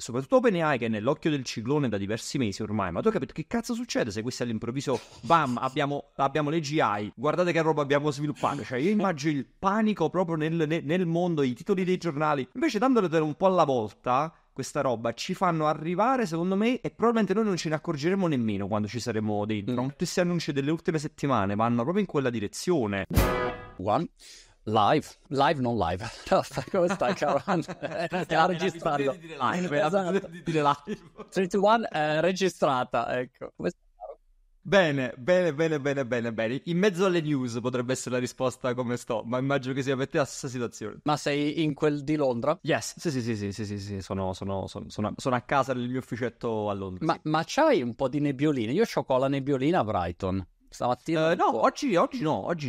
soprattutto OpenAI, che è nell'occhio del ciclone da diversi mesi ormai, ma tu hai capito che cazzo succede se questi all'improvviso, bam, abbiamo le GI, guardate che roba abbiamo sviluppato, cioè io immagino il panico proprio nel mondo, i titoli dei giornali, invece dandole un po' alla volta, questa roba ci fanno arrivare, secondo me, e probabilmente noi non ce ne accorgeremo nemmeno quando ci saremo dentro. Tutti questi annunci delle ultime settimane vanno proprio in quella direzione. One. Live, non live. No, sta cosa sta cavando. Stiamo registrando. Di dire live. 3, 2, 1, registrata, ecco. Bene. In mezzo alle news potrebbe essere la risposta a come sto, ma immagino che sia per te la stessa situazione. Ma sei in quel di Londra? Yes, sì. Sono a casa nel mio ufficetto a Londra. Ma c'hai un po' di nebbiolina? Io c'ho la nebbiolina a Brighton. Stamattina? No, oggi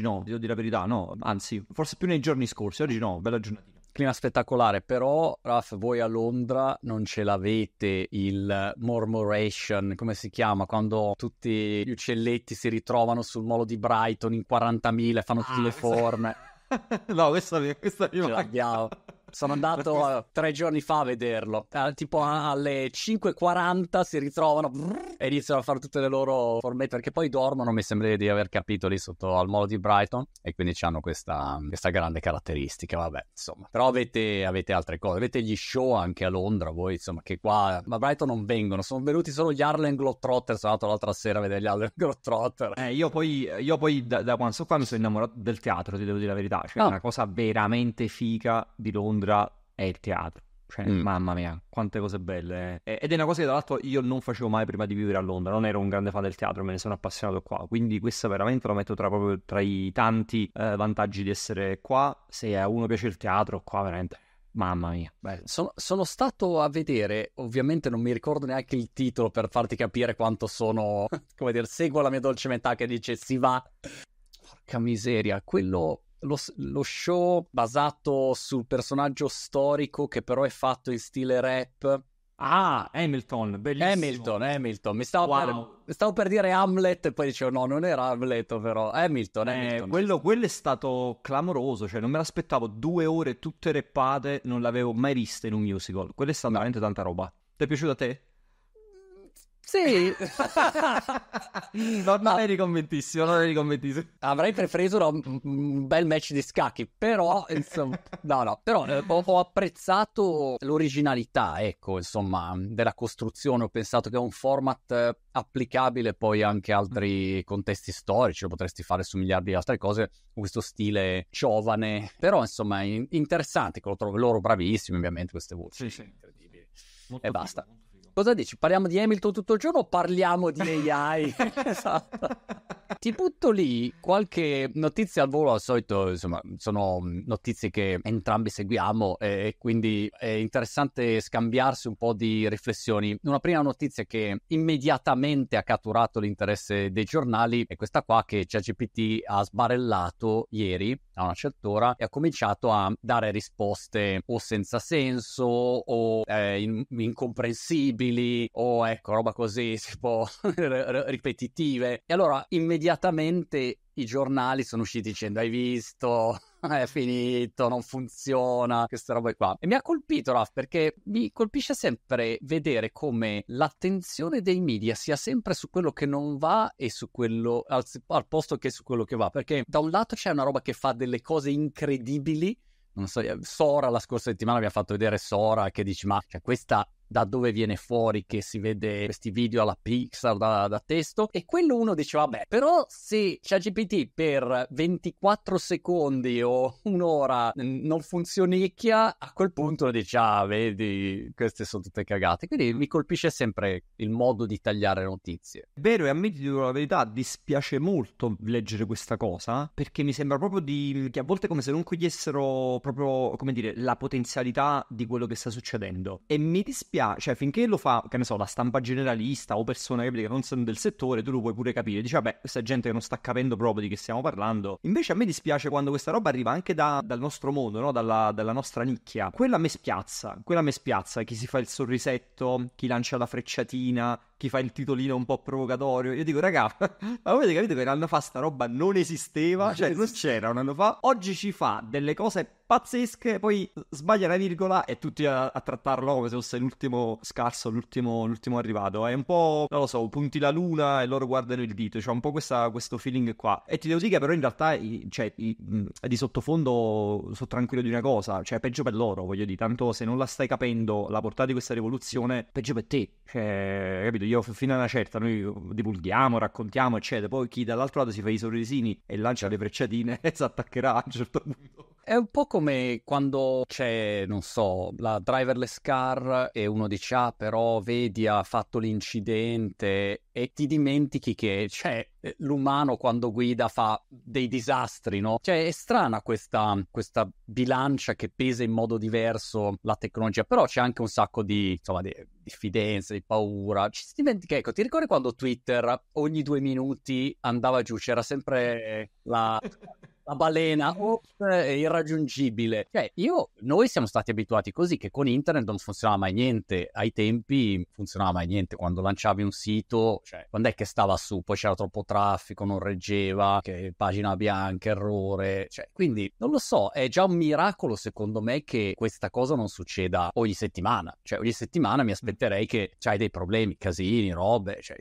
no, devo dire la verità, no, anzi, forse più nei giorni scorsi, oggi no, bella giornatina. Clima spettacolare, però, Raf, voi a Londra non ce l'avete il murmuration, come si chiama, quando tutti gli uccelletti si ritrovano sul molo di Brighton in 40.000 e fanno tutte le forme. No, questa ce l'abbiamo. Sono andato 3 giorni fa a vederlo, tipo alle 5.40 si ritrovano e iniziano a fare tutte le loro formette, perché poi dormono, mi sembra di aver capito, lì sotto al molo di Brighton, e quindi hanno questa grande caratteristica, vabbè, insomma. Però avete altre cose, avete gli show anche a Londra voi, insomma, che qua a Brighton non vengono, sono venuti solo gli Harlem Globetrotters. Sono andato l'altra sera a vedere gli Harlem Globetrotters. Io poi da quando sono qua mi sono innamorato del teatro, ti devo dire la verità, cioè una cosa veramente figa di Londra è il teatro, cioè mamma mia, quante cose belle, ed è una cosa che tra l'altro io non facevo mai prima di vivere a Londra, non ero un grande fan del teatro, me ne sono appassionato qua, quindi questa veramente la metto tra i tanti vantaggi di essere qua. Se a uno piace il teatro, qua veramente mamma mia. Beh, sono stato a vedere, ovviamente non mi ricordo neanche il titolo per farti capire quanto sono, come dire, seguo la mia dolce metà che dice si va, porca miseria, quello... Lo show basato sul personaggio storico che però è fatto in stile rap. Hamilton, bellissimo. Hamilton. Mi stavo per dire Hamlet e poi dicevo no, non era Hamlet, però Hamilton. Quello è stato clamoroso, cioè non me l'aspettavo, 2 ore tutte reppate, non l'avevo mai vista in un musical. Quello è stato veramente tanta roba. Ti è piaciuto a te? Sì. Non eri convintissimo. Avrei preferito un bel match di scacchi, però insomma, però ho apprezzato l'originalità, ecco, insomma, della costruzione. Ho pensato che è un format applicabile poi anche a altri contesti storici, lo potresti fare su miliardi di altre cose, questo stile giovane, però insomma interessante, che lo trovo loro bravissimi, ovviamente, queste voci. Sì, incredibili. Molto e basta. Figo. Cosa dici? Parliamo di Hamilton tutto il giorno o parliamo di AI? Esatto. Ti butto lì qualche notizia al volo, al solito, insomma, sono notizie che entrambi seguiamo e quindi è interessante scambiarsi un po' di riflessioni. Una prima notizia che immediatamente ha catturato l'interesse dei giornali è questa qua, che ChatGPT ha sbarellato ieri a una certa ora e ha cominciato a dare risposte o senza senso o incomprensibili o ecco roba così tipo ripetitive, e allora immediatamente i giornali sono usciti dicendo hai visto, è finito, non funziona, queste robe qua. E mi ha colpito, Raf, perché mi colpisce sempre vedere come l'attenzione dei media sia sempre su quello che non va e su quello al posto che su quello che va, perché da un lato c'è una roba che fa delle cose incredibili, non so, Sora la scorsa settimana mi ha fatto vedere Sora che dici ma cioè, questa da dove viene fuori, che si vede questi video alla Pixar da testo, e quello uno dice vabbè, però se ChatGPT per 24 secondi o un'ora non funzionicchia, a quel punto uno dice vedi, queste sono tutte cagate, quindi mi colpisce sempre il modo di tagliare notizie. Vero, e ammetti, ti dico la verità, dispiace molto leggere questa cosa, perché mi sembra proprio che a volte è come se non cogliessero proprio, come dire, la potenzialità di quello che sta succedendo, e mi dispiace. Cioè, finché lo fa, che ne so, la stampa generalista o persone che non sono del settore, tu lo puoi pure capire, dici vabbè, questa gente che non sta capendo proprio di che stiamo parlando. Invece a me dispiace quando questa roba arriva anche dal nostro mondo, no? Dalla nostra nicchia. Quella mi spiazza, chi si fa il sorrisetto, chi lancia la frecciatina, chi fa il titolino un po' provocatorio. Io dico, raga, ma avete capito che un anno fa sta roba non esisteva? Cioè, non c'era un anno fa. Oggi ci fa delle cose pazzesche, poi sbaglia la virgola e tutti a trattarlo come se fosse l'ultimo scarso, l'ultimo arrivato. È un po', non lo so, punti la luna e loro guardano il dito. C'è un po' questo feeling qua. E ti devo dire che però in realtà, cioè, di sottofondo sono tranquillo di una cosa. Cioè, peggio per loro, voglio dire. Tanto se non la stai capendo, la portata di questa rivoluzione, peggio per te. Cioè, capito? Io fino a una certa, noi divulghiamo, raccontiamo, eccetera. Poi chi dall'altro lato si fa i sorrisini e lancia le frecciatine e si attaccherà a un certo punto. È un po' come quando c'è, non so, la driverless car e uno dice, ah, però vedi, ha fatto l'incidente, e ti dimentichi che c'è l'umano quando guida fa dei disastri, no? Cioè è strana questa bilancia che pesa in modo diverso la tecnologia, però c'è anche un sacco di, insomma, di diffidenza, di paura. Ci si dimentica, ecco, ti ricordi quando Twitter ogni 2 minuti andava giù, c'era sempre la balena, è irraggiungibile. Cioè, noi siamo stati abituati così, che con internet non funzionava mai niente. Ai tempi funzionava mai niente. Quando lanciavi un sito, cioè, quando è che stava su? Poi c'era troppo traffico, non reggeva, che pagina bianca, errore. Cioè, quindi, non lo so, è già un miracolo secondo me che questa cosa non succeda ogni settimana. Cioè, ogni settimana mi aspetterei che c'hai dei problemi, casini, robe. Cioè,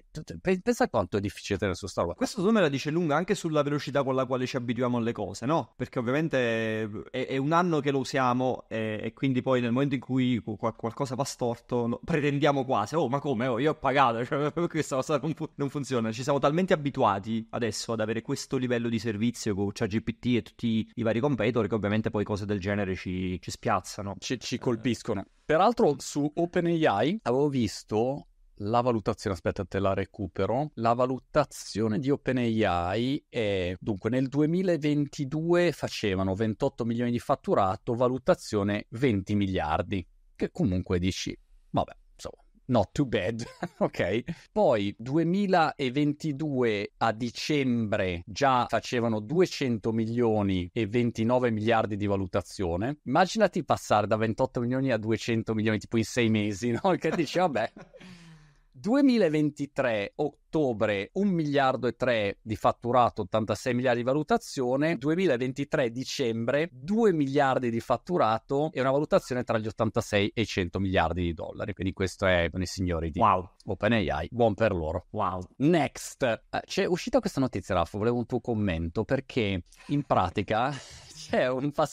pensa quanto è difficile tenere su sta roba. Questo me la dice lunga anche sulla velocità con la quale ci abituiamo alle cose, no? Perché ovviamente è un anno che lo usiamo e quindi poi nel momento in cui qualcosa va storto pretendiamo quasi, oh, ma come? Oh, io ho pagato, cioè, questa cosa non funziona. Ci siamo talmente abituati adesso ad avere questo livello di servizio con ChatGPT e tutti i vari competitor che ovviamente poi cose del genere ci spiazzano, ci colpiscono. Peraltro su OpenAI avevo visto la valutazione, aspetta, te la recupero. La valutazione di OpenAI è, dunque, nel 2022 facevano 28 milioni di fatturato, valutazione 20 miliardi, che comunque dici, vabbè, insomma, not too bad, ok? Poi 2022 a dicembre già facevano 200 milioni e 29 miliardi di valutazione. Immaginati passare da 28 milioni a 200 milioni tipo in 6 mesi, no? Che dici, vabbè... 2023, ottobre, 1 miliardo e 3 di fatturato, 86 miliardi di valutazione. 2023, dicembre, 2 miliardi di fatturato e una valutazione tra gli 86 e i 100 miliardi di dollari. Quindi questo è con i signori di OpenAI, buon per loro. Wow. Next. C'è uscita questa notizia, Raff, volevo un tuo commento, perché in pratica...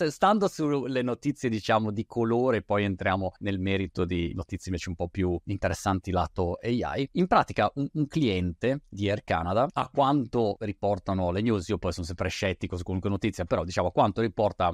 stando sulle notizie, diciamo, di colore, poi entriamo nel merito di notizie invece un po' più interessanti lato AI. In pratica un cliente di Air Canada, a quanto riportano le news, io poi sono sempre scettico su qualunque notizia, però diciamo a quanto riporta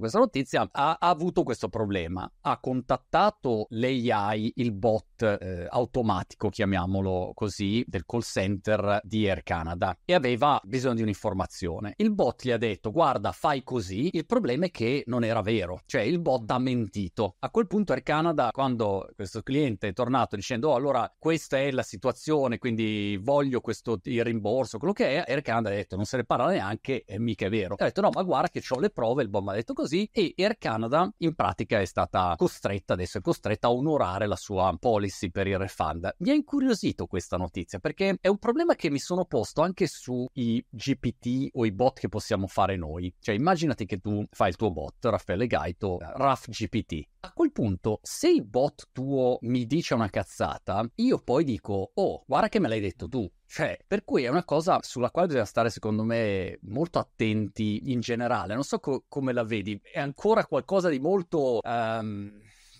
questa notizia, ha avuto questo problema. Ha contattato l'AI, il bot automatico, chiamiamolo così, del call center di Air Canada, e aveva bisogno di un'informazione. Il bot gli ha detto, guarda, fai così. Il problema è che non era vero, cioè il bot ha mentito. A quel punto Air Canada, quando questo cliente è tornato dicendo, oh, allora questa è la situazione, quindi voglio questo, il rimborso, quello che è, Air Canada ha detto, non se ne parla neanche, mica è vero. Ha detto, no, ma guarda che ho le prove, il bot mi ha detto così, e Air Canada in pratica adesso è costretta a onorare la sua policy per il refund. Mi ha incuriosito questa notizia, perché è un problema che mi sono posto anche sui GPT o i bot che possiamo fare noi. Cioè, immaginati che tu fai il tuo bot, Raffaele Gaito, Raff GPT. A quel punto, se il bot tuo mi dice una cazzata, io poi dico, oh, guarda che me l'hai detto tu. Cioè, per cui è una cosa sulla quale bisogna stare, secondo me, molto attenti in generale. Non so come la vedi, è ancora qualcosa di molto...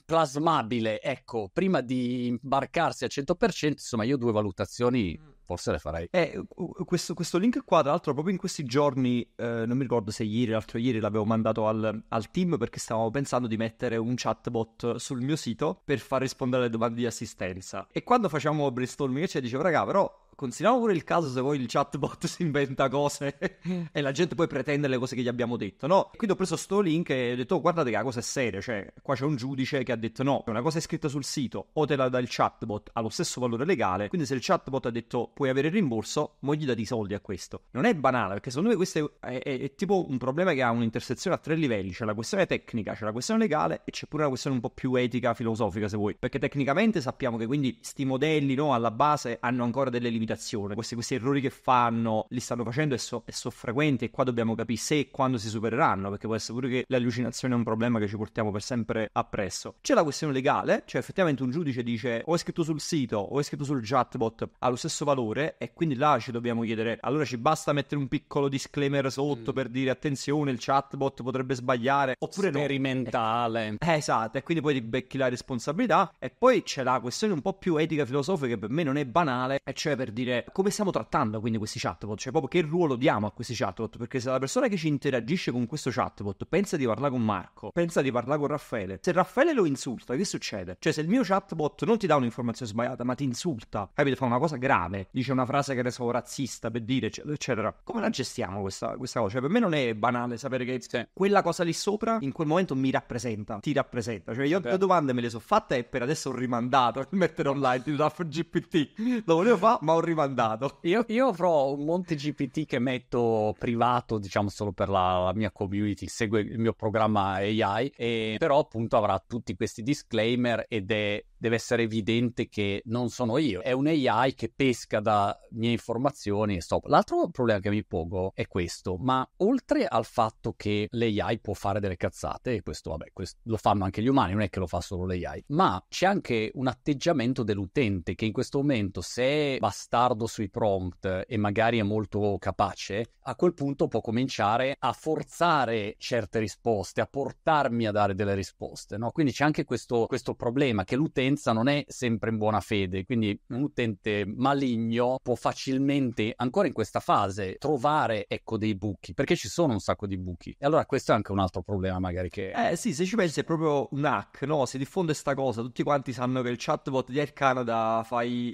plasmabile, ecco, prima di imbarcarsi al 100%, insomma, io 2 valutazioni forse le farei. Questo link qua, tra l'altro, proprio in questi giorni, non mi ricordo se ieri o l'altro ieri, l'avevo mandato al team, perché stavamo pensando di mettere un chatbot sul mio sito per far rispondere alle domande di assistenza. E quando facciamo brainstorming, dicevo, raga, però consideriamo pure il caso se poi il chatbot si inventa cose e la gente poi pretende le cose che gli abbiamo detto, no? Quindi ho preso sto link e ho detto, oh, guardate che la cosa è seria, cioè qua c'è un giudice che ha detto no, una cosa è scritta sul sito o te la dà il chatbot, ha lo stesso valore legale, quindi se il chatbot ha detto puoi avere il rimborso, mo gli dati i soldi a questo. Non è banale, perché secondo me questo è tipo un problema che ha un'intersezione a tre livelli, c'è la questione tecnica, c'è la questione legale e c'è pure una questione un po' più etica, filosofica se vuoi, perché tecnicamente sappiamo che quindi sti modelli, no, alla base hanno ancora delle limitazioni, questi errori che fanno li stanno facendo e sono frequenti e qua dobbiamo capire se e quando si supereranno, perché può essere pure che l'allucinazione è un problema che ci portiamo per sempre appresso. C'è la questione legale, cioè effettivamente un giudice dice o è scritto sul sito o è scritto sul chatbot, ha lo stesso valore e quindi là ci dobbiamo chiedere, allora ci basta mettere un piccolo disclaimer sotto per dire attenzione il chatbot potrebbe sbagliare oppure sperimentale. No, esatto, e quindi poi ti becchi la responsabilità. E poi c'è la questione un po' più etica filosofica che per me non è banale, e cioè per dire come stiamo trattando quindi questi chatbot, cioè proprio che ruolo diamo a questi chatbot, perché se la persona che ci interagisce con questo chatbot pensa di parlare con Marco, pensa di parlare con Raffaele, se Raffaele lo insulta che succede? Cioè se il mio chatbot non ti dà un'informazione sbagliata ma ti insulta, capito, fa una cosa grave, dice una frase che ne so razzista per dire eccetera, come la gestiamo questa cosa? Cioè per me non è banale sapere che quella cosa lì sopra in quel momento mi rappresenta, ti rappresenta, cioè io le domande me le sono fatte e per adesso ho rimandato per mettere online il GPT, lo volevo fare ma ho rimandato. Io avrò un monte GPT che metto privato, diciamo solo per la mia community, segue il mio programma AI, e però appunto avrà tutti questi disclaimer ed deve essere evidente che non sono io, è un AI che pesca da mie informazioni e stop. L'altro problema che mi pongo è questo, ma oltre al fatto che l'AI può fare delle cazzate, e questo vabbè lo fanno anche gli umani, non è che lo fa solo l'AI, ma c'è anche un atteggiamento dell'utente che in questo momento, se è bastardo sui prompt e magari è molto capace, a quel punto può cominciare a forzare certe risposte, a portarmi a dare delle risposte, no? Quindi c'è anche questo problema che l'utente non è sempre in buona fede, quindi un utente maligno può facilmente, ancora in questa fase, trovare dei buchi, perché ci sono un sacco di buchi. E allora questo è anche un altro problema magari che... sì, se ci pensi è proprio un hack, no? Si diffonde sta cosa, tutti quanti sanno che il chatbot di Air Canada fa i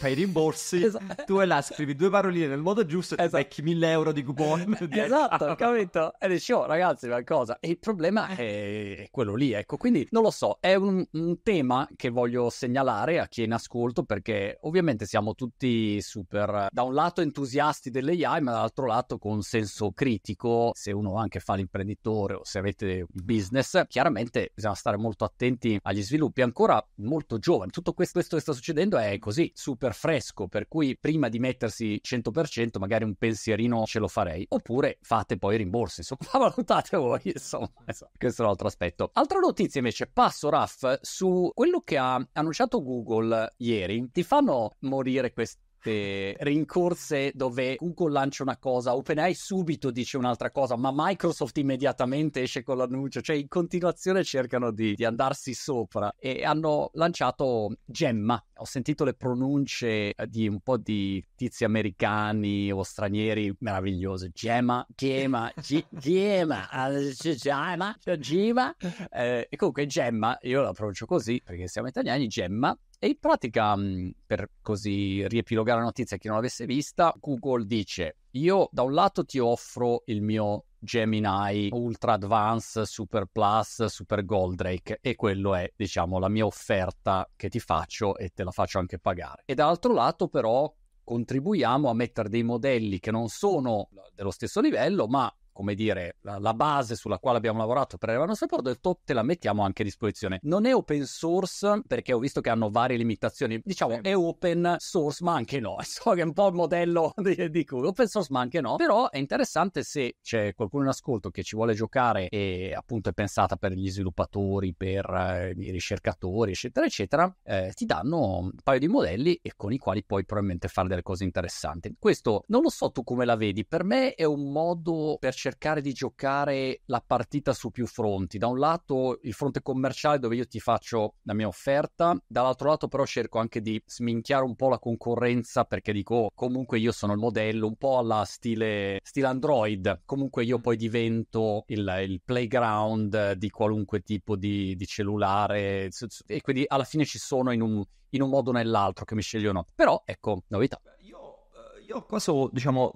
rimborsi, tu e là scrivi due paroline nel modo giusto e becchi 1.000 euro di coupon. Esatto, capito? E dici, oh ragazzi, ma cosa? E il problema è quello lì, ecco, quindi non lo so, è un tema che voglio segnalare a chi è in ascolto, perché ovviamente siamo tutti super da un lato entusiasti dell'AI, ma dall'altro lato con senso critico. Se uno anche fa l'imprenditore o se avete un business, chiaramente bisogna stare molto attenti agli sviluppi. Ancora molto giovane, tutto questo che sta succedendo è così super fresco, per cui prima di mettersi 100% magari un pensierino ce lo farei, oppure fate poi i rimborsi, valutate voi, insomma. Questo è un altro aspetto. Altra notizia invece, passo Raf su quello che ha annunciato Google ieri. Ti fanno morire queste rincorse dove Google lancia una cosa, OpenAI subito dice un'altra cosa, ma Microsoft immediatamente esce con l'annuncio, cioè in continuazione cercano di andarsi sopra, e hanno lanciato Gemma. Ho sentito le pronunce di un po' di tizi americani o stranieri meravigliose. Gemma. E comunque Gemma, io la pronuncio così perché siamo italiani, Gemma. E in pratica, per così riepilogare la notizia, chi non l'avesse vista, Google dice: io da un lato ti offro il mio Gemini Ultra Advanced Super Plus Super Goldrake, e quello è, diciamo, la mia offerta che ti faccio e te la faccio anche pagare, e dall'altro lato però contribuiamo a mettere dei modelli che non sono dello stesso livello, ma come dire, la base sulla quale abbiamo lavorato per arrivare al nostro prodotto, te la mettiamo anche a disposizione. Non è open source, perché ho visto che hanno varie limitazioni, diciamo è open source ma anche no, so che è un po' il modello di Google, open source ma anche no, però è interessante se c'è qualcuno in ascolto che ci vuole giocare e appunto è pensata per gli sviluppatori, per i ricercatori eccetera eccetera, ti danno un paio di modelli e con i quali puoi probabilmente fare delle cose interessanti. Questo non lo so tu come la vedi, per me è un modo per cercare di giocare la partita su più fronti. Da un lato il fronte commerciale dove io ti faccio la mia offerta, dall'altro lato però cerco anche di sminchiare un po' la concorrenza, perché dico comunque io sono il modello, un po' alla stile Android, comunque io poi divento il playground di qualunque tipo di cellulare, e quindi alla fine ci sono in un modo o nell'altro che mi scegliono. Però ecco, novità. Io io qua sono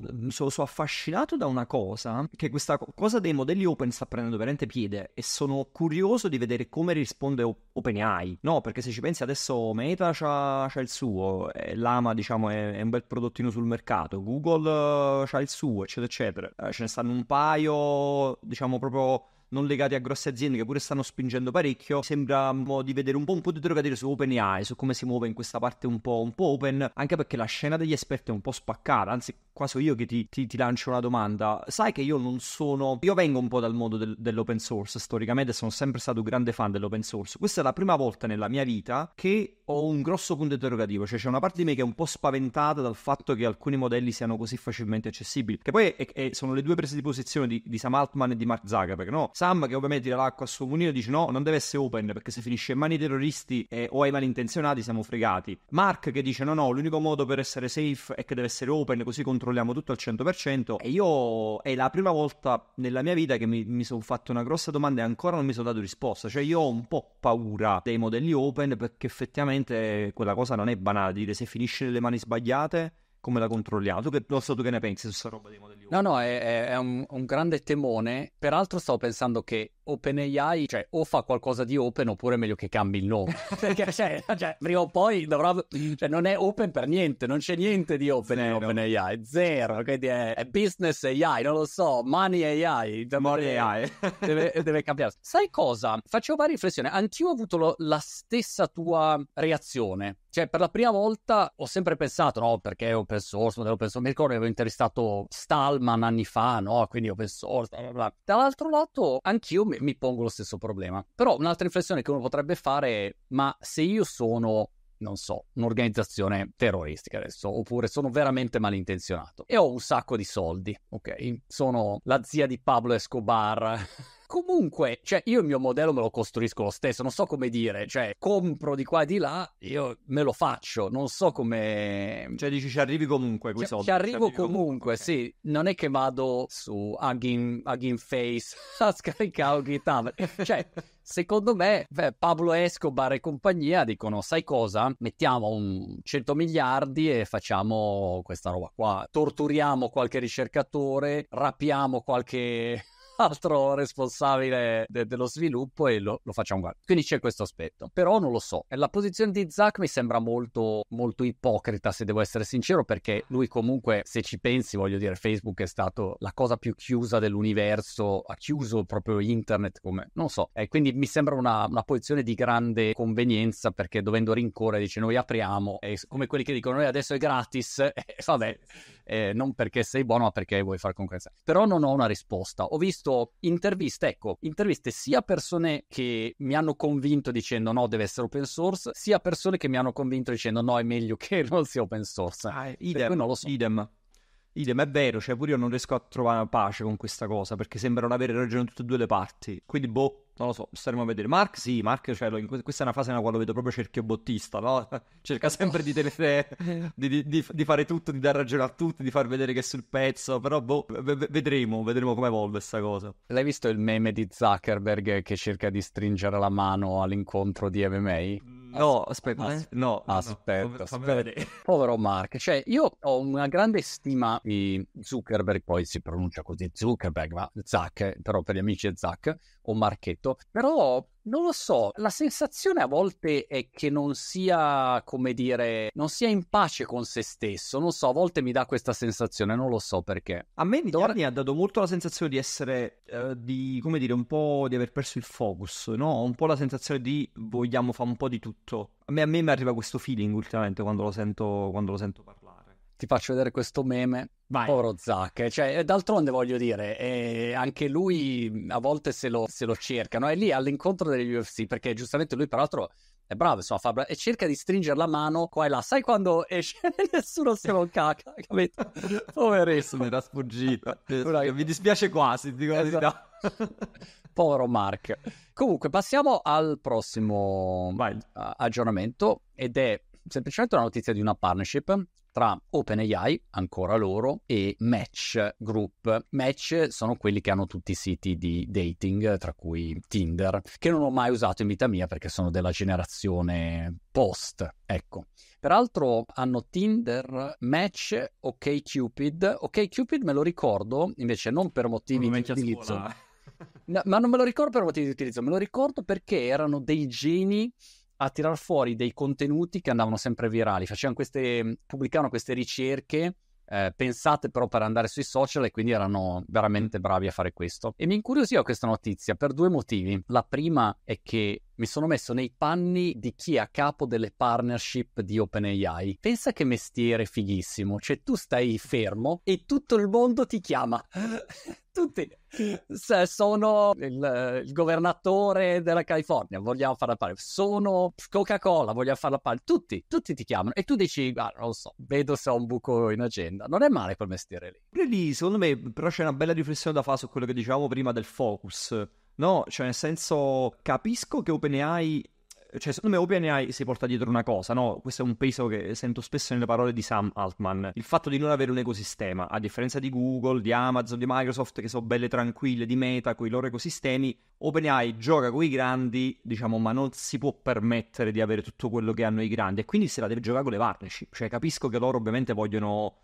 affascinato da una cosa, che questa cosa dei modelli open sta prendendo veramente piede, e sono curioso di vedere come risponde OpenAI, no? Perché se ci pensi adesso Meta c'ha il suo, Llama è un bel prodottino sul mercato, Google c'ha il suo, eccetera eccetera, ce ne stanno un paio proprio non legati a grosse aziende che pure stanno spingendo parecchio. Sembra di vedere un po' di interrogativo su OpenAI, su come si muove in questa parte un po' open, anche perché la scena degli esperti è un po' spaccata. Anzi, qua so io che ti lancio una domanda. Sai che io vengo un po' dal mondo dell'open source storicamente, sono sempre stato un grande fan dell'open source. Questa è la prima volta nella mia vita che ho un grosso punto interrogativo, cioè c'è una parte di me che è un po' spaventata dal fatto che alcuni modelli siano così facilmente accessibili, che poi sono le due prese di posizione di Sam Altman e di Mark Zuckerberg, no? Sam, che ovviamente tira l'acqua al suo mulino, dice no, non deve essere open perché se finisce in mani ai terroristi o ai malintenzionati siamo fregati. Mark che dice no, l'unico modo per essere safe è che deve essere open, così controlliamo tutto al 100%. E io è la prima volta nella mia vita che mi sono fatto una grossa domanda e ancora non mi sono dato risposta. Cioè io ho un po' paura dei modelli open, perché effettivamente quella cosa non è banale, dire se finisce nelle mani sbagliate come la controlliamo. Tu che ne pensi su questa roba dei modelli open? No, è un grande temone. Peraltro stavo pensando che OpenAI, cioè, o fa qualcosa di open oppure è meglio che cambi il nome, perché cioè, prima o poi dovrà, cioè, non è open per niente, non c'è niente di open in OpenAI, zero, quindi è business AI, non lo so, money AI, money AI. deve cambiare. Sai cosa? Facevo varie riflessioni, anch'io ho avuto la stessa tua reazione, cioè per la prima volta ho sempre pensato no, perché open source, modello open source, mi ricordo che avevo intervistato Stallman anni fa, no, quindi open source, bla bla bla. Dall'altro lato anch'io mi pongo lo stesso problema. Però un'altra riflessione che uno potrebbe fare è, ma se io sono, non so, un'organizzazione terroristica adesso, oppure sono veramente malintenzionato e ho un sacco di soldi, ok? Sono la zia di Pablo Escobar. Comunque, cioè, io il mio modello me lo costruisco lo stesso, non so come dire, cioè, compro di qua e di là, io me lo faccio, non so come... Cioè, dici, ci arrivi comunque quei soldi? Ci arrivo comunque, okay. Sì, non è che vado su Hugging Face a scaricare un guitarra, cioè... Secondo me, Pablo Escobar e compagnia dicono, sai cosa? Mettiamo 100 miliardi e facciamo questa roba qua. Torturiamo qualche ricercatore, rapiamo qualche altro responsabile dello sviluppo e lo facciamo guardare. Quindi c'è questo aspetto. Però non lo so. La posizione di Zuck mi sembra molto, molto ipocrita, se devo essere sincero, perché lui comunque, se ci pensi, voglio dire, Facebook è stato la cosa più chiusa dell'universo, ha chiuso proprio internet come... Non so. E quindi mi sembra una posizione di grande convenienza, perché dovendo rincorrere dice noi apriamo, è come quelli che dicono noi adesso è gratis, vabbè, non perché sei buono ma perché vuoi far concorrenza. Però non ho una risposta. Ho visto interviste sia persone che mi hanno convinto dicendo no deve essere open source, sia persone che mi hanno convinto dicendo no è meglio che non sia open source. Idem, non lo so. Idem, è vero, cioè pure io non riesco a trovare pace con questa cosa, perché sembrano avere ragione tutte e due le parti, quindi boh, non lo so, staremo a vedere. Mark, cioè, questa è una fase nella quale lo vedo proprio cerchiobottista, no? Cerca sempre di tenere, di fare tutto, di dare ragione a tutti, di far vedere che è sul pezzo, però boh, vedremo come evolve questa cosa. L'hai visto il meme di Zuckerberg che cerca di stringere la mano all'incontro di MMA? No, aspetta. Povero Mark, cioè io ho una grande stima di Zuckerberg, poi si pronuncia così Zuckerberg, ma Zuck, però per gli amici è Zuck o Marchetto, però... Non lo so, la sensazione a volte è che non sia, come dire, non sia in pace con se stesso, non so, a volte mi dà questa sensazione, non lo so perché. A me negli anni ha dato molto la sensazione di essere, come dire, un po' di aver perso il focus, no? Un po' la sensazione di vogliamo fare un po' di tutto. A me mi arriva questo feeling ultimamente quando lo sento parlare. Ti faccio vedere questo meme. Vai. Povero Zuck, cioè d'altronde voglio dire, anche lui a volte se lo cercano, è lì all'incontro degli UFC, perché giustamente lui peraltro è bravo, insomma, e cerca di stringere la mano qua e là, sai quando esce nessuno se lo caca, capito? Poverissimo, era sfuggito. Mi dispiace quasi, dico la verità. Povero Mark. Comunque passiamo al prossimo aggiornamento ed è semplicemente una notizia di una partnership tra OpenAI, ancora loro, e Match Group. Match sono quelli che hanno tutti i siti di dating, tra cui Tinder, che non ho mai usato in vita mia perché sono della generazione post, ecco. Peraltro hanno Tinder, Match, OkCupid. OkCupid me lo ricordo, invece non per motivi di utilizzo. No, ma non me lo ricordo per motivi di utilizzo, me lo ricordo perché erano dei geni a tirar fuori dei contenuti che andavano sempre virali. Pubblicavano queste ricerche pensate però per andare sui social, e quindi erano veramente bravi a fare questo. E mi incuriosiva questa notizia per due motivi. La prima è che mi sono messo nei panni di chi è a capo delle partnership di OpenAI. Pensa che mestiere fighissimo, cioè tu stai fermo e tutto il mondo ti chiama. Tutti, se sono il governatore della California, vogliamo fare la pari, sono Coca-Cola, vogliamo fare la pari, tutti ti chiamano e tu dici, non lo so, vedo se ho un buco in agenda. Non è male quel mestiere lì. Secondo me però c'è una bella riflessione da fare su quello che dicevamo prima del focus. No, cioè nel senso, capisco che secondo me OpenAI si porta dietro una cosa, no? Questo è un peso che sento spesso nelle parole di Sam Altman, il fatto di non avere un ecosistema, a differenza di Google, di Amazon, di Microsoft, che sono belle tranquille, di Meta, con i loro ecosistemi. OpenAI gioca con i grandi, diciamo, ma non si può permettere di avere tutto quello che hanno i grandi, e quindi se la deve giocare con le partnership. Cioè capisco che loro ovviamente vogliono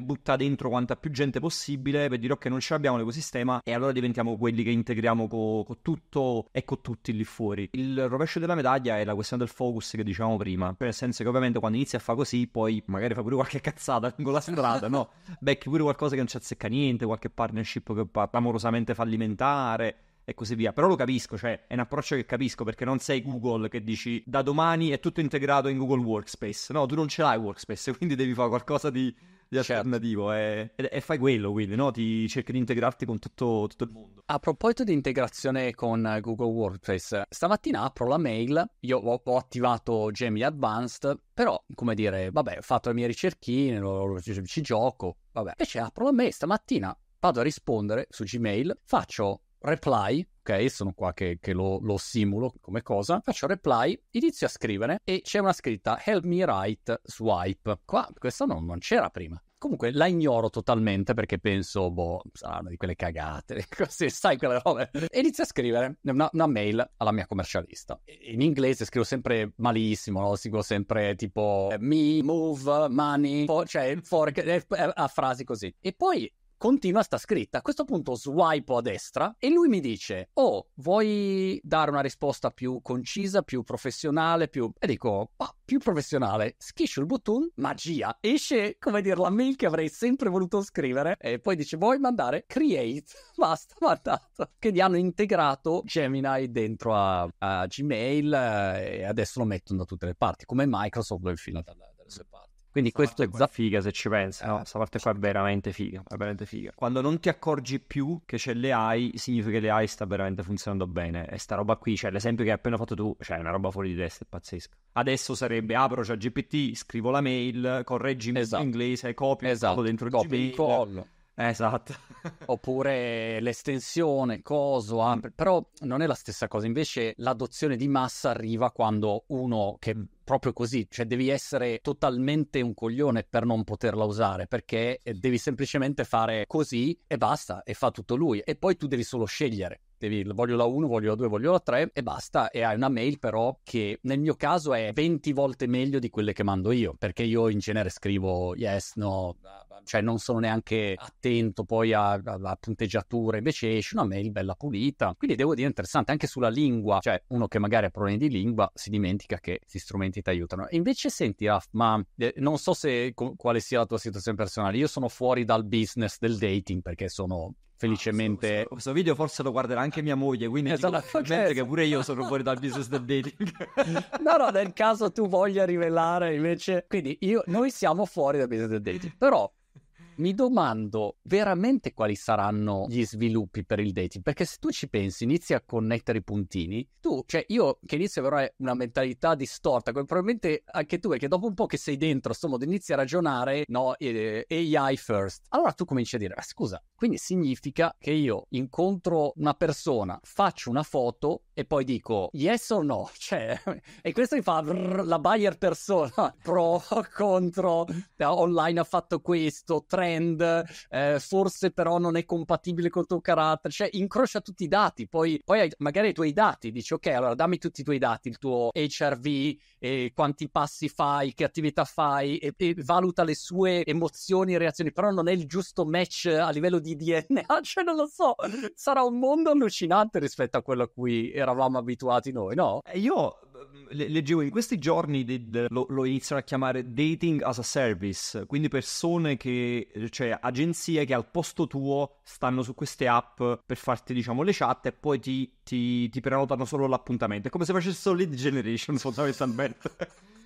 buttare dentro quanta più gente possibile per dire ok, non ce l'abbiamo l'ecosistema e allora diventiamo quelli che integriamo con tutto e con tutti lì fuori. Il rovescio della medaglia è la questione del focus che dicevamo prima, nel senso che ovviamente quando inizi a fare così poi magari fa pure qualche cazzata con la strada, no? Becchi pure qualcosa che non ci azzecca niente, qualche partnership che amorosamente fallimentare e così via. Però lo capisco, cioè è un approccio che capisco, perché non sei Google che dici da domani è tutto integrato in Google Workspace, no? Tu non ce l'hai Workspace, quindi devi fare qualcosa di alternativo, certo. E fai quello, quindi no? Ti cerchi di integrarti con tutto il mondo. A proposito di integrazione con Google Workspace, stamattina apro la mail, io ho attivato Gemini Advanced, però come dire, vabbè, ho fatto le mie ricerchine, ci gioco, vabbè. Invece apro la mail stamattina, vado a rispondere su Gmail, faccio reply, ok, sono qua che lo simulo come cosa, faccio reply, inizio a scrivere e c'è una scritta help me write swipe, qua questo non c'era prima. Comunque la ignoro totalmente perché penso, saranno di quelle cagate, così, sai, quelle robe. E inizio a scrivere una mail alla mia commercialista. In inglese scrivo sempre malissimo, no? Scrivo sempre tipo me, move, money, cioè a frasi così. E poi continua sta scritta, a questo punto swipe a destra e lui mi dice vuoi dare una risposta più concisa, più professionale, più... E dico, più professionale, schiscio il bottone, magia, esce, come dire, la mail che avrei sempre voluto scrivere. E poi dice, vuoi mandare? Create, basta, mandato. Quindi hanno integrato Gemini dentro a Gmail e adesso lo mettono da tutte le parti, come Microsoft lo infila dalle sue parti. Quindi questa è figa, se ci pensi, no? Questa parte qua è veramente figa, Quando non ti accorgi più che c'è l'AI, significa che l'AI sta veramente funzionando bene. E sta roba qui, cioè l'esempio che hai appena fatto tu, cioè è una roba fuori di testa, è pazzesca. Adesso sarebbe apro ChatGPT, scrivo la mail, correggimi in inglese, copio, dentro il Gmail. Esatto. Oppure l'estensione, coso, però non è la stessa cosa. Invece l'adozione di massa arriva quando uno che proprio così, cioè devi essere totalmente un coglione per non poterla usare, perché devi semplicemente fare così e basta, e fa tutto lui, e poi tu devi solo scegliere. Voglio la 1, voglio la 2, voglio la 3 e basta, e hai una mail però che nel mio caso è 20 volte meglio di quelle che mando io, perché io in genere scrivo yes, no, cioè non sono neanche attento poi alla punteggiatura, invece esce una mail bella pulita. Quindi devo dire interessante anche sulla lingua, cioè uno che magari ha problemi di lingua si dimentica che questi strumenti ti aiutano. E invece senti Raf, ma non so se quale sia la tua situazione personale, io sono fuori dal business del dating perché sono... felicemente questo video forse lo guarderà anche mia moglie, quindi che pure io sono fuori dal business del dating. no nel caso tu voglia rivelare invece, quindi noi siamo fuori dal business del dating, però Mi domando veramente quali saranno gli sviluppi per il dating, perché se tu ci pensi, inizi a connettere i puntini, tu, cioè io che inizio a avere una mentalità distorta, come probabilmente anche tu, perché dopo un po' che sei dentro, insomma, inizi a ragionare, no, AI first. Allora tu cominci a dire, ma scusa, quindi significa che io incontro una persona, faccio una foto e poi dico yes o no, cioè, e questo mi fa la buyer persona, pro, contro, online ha fatto questo, trend, forse però non è compatibile col tuo carattere, cioè incrocia tutti i dati, poi magari i tuoi dati, dici ok, allora dammi tutti i tuoi dati, il tuo HRV, quanti passi fai, che attività fai, e valuta le sue emozioni e reazioni, però non è il giusto match a livello di DNA, cioè non lo so, sarà un mondo allucinante rispetto a quello a cui eravamo abituati noi, no? Io leggevo in questi giorni lo iniziano a chiamare dating as a service, quindi persone che, cioè agenzie che al posto tuo stanno su queste app per farti, diciamo, le chat e poi ti prenotano solo l'appuntamento, è come se facessero lead generation fondamentalmente.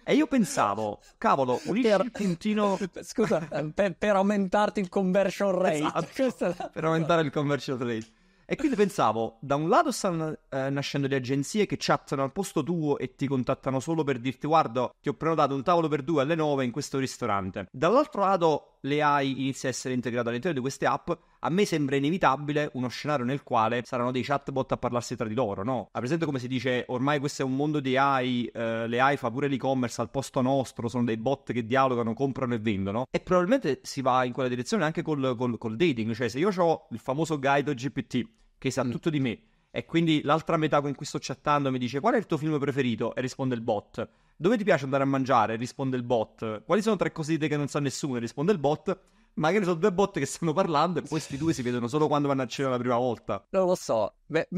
E io pensavo, cavolo, unisci puntino... Scusa, per aumentarti il conversion rate. Esatto, per aumentare il conversion rate. E quindi pensavo, da un lato stanno nascendo le agenzie che chattano al posto tuo e ti contattano solo per dirti, guarda, ti ho prenotato un tavolo per 2 alle 9 in questo ristorante. Dall'altro lato... l'AI inizia a essere integrato all'interno di queste app, a me sembra inevitabile uno scenario nel quale saranno dei chatbot a parlarsi tra di loro, no? A presente come si dice, ormai questo è un mondo di AI, le AI fa pure l'e-commerce al posto nostro, sono dei bot che dialogano, comprano e vendono, e probabilmente si va in quella direzione anche col dating, cioè se io ho il famoso Gaito GPT, che sa tutto di me, e quindi l'altra metà con cui sto chattando mi dice qual è il tuo film preferito, e risponde il bot. Dove ti piace andare a mangiare? Risponde il bot. Quali sono 3 cose che non sa nessuno? Risponde il bot. Magari sono 2 bot che stanno parlando e questi 2 si vedono solo quando vanno a cena la prima volta. Non lo so. Beh,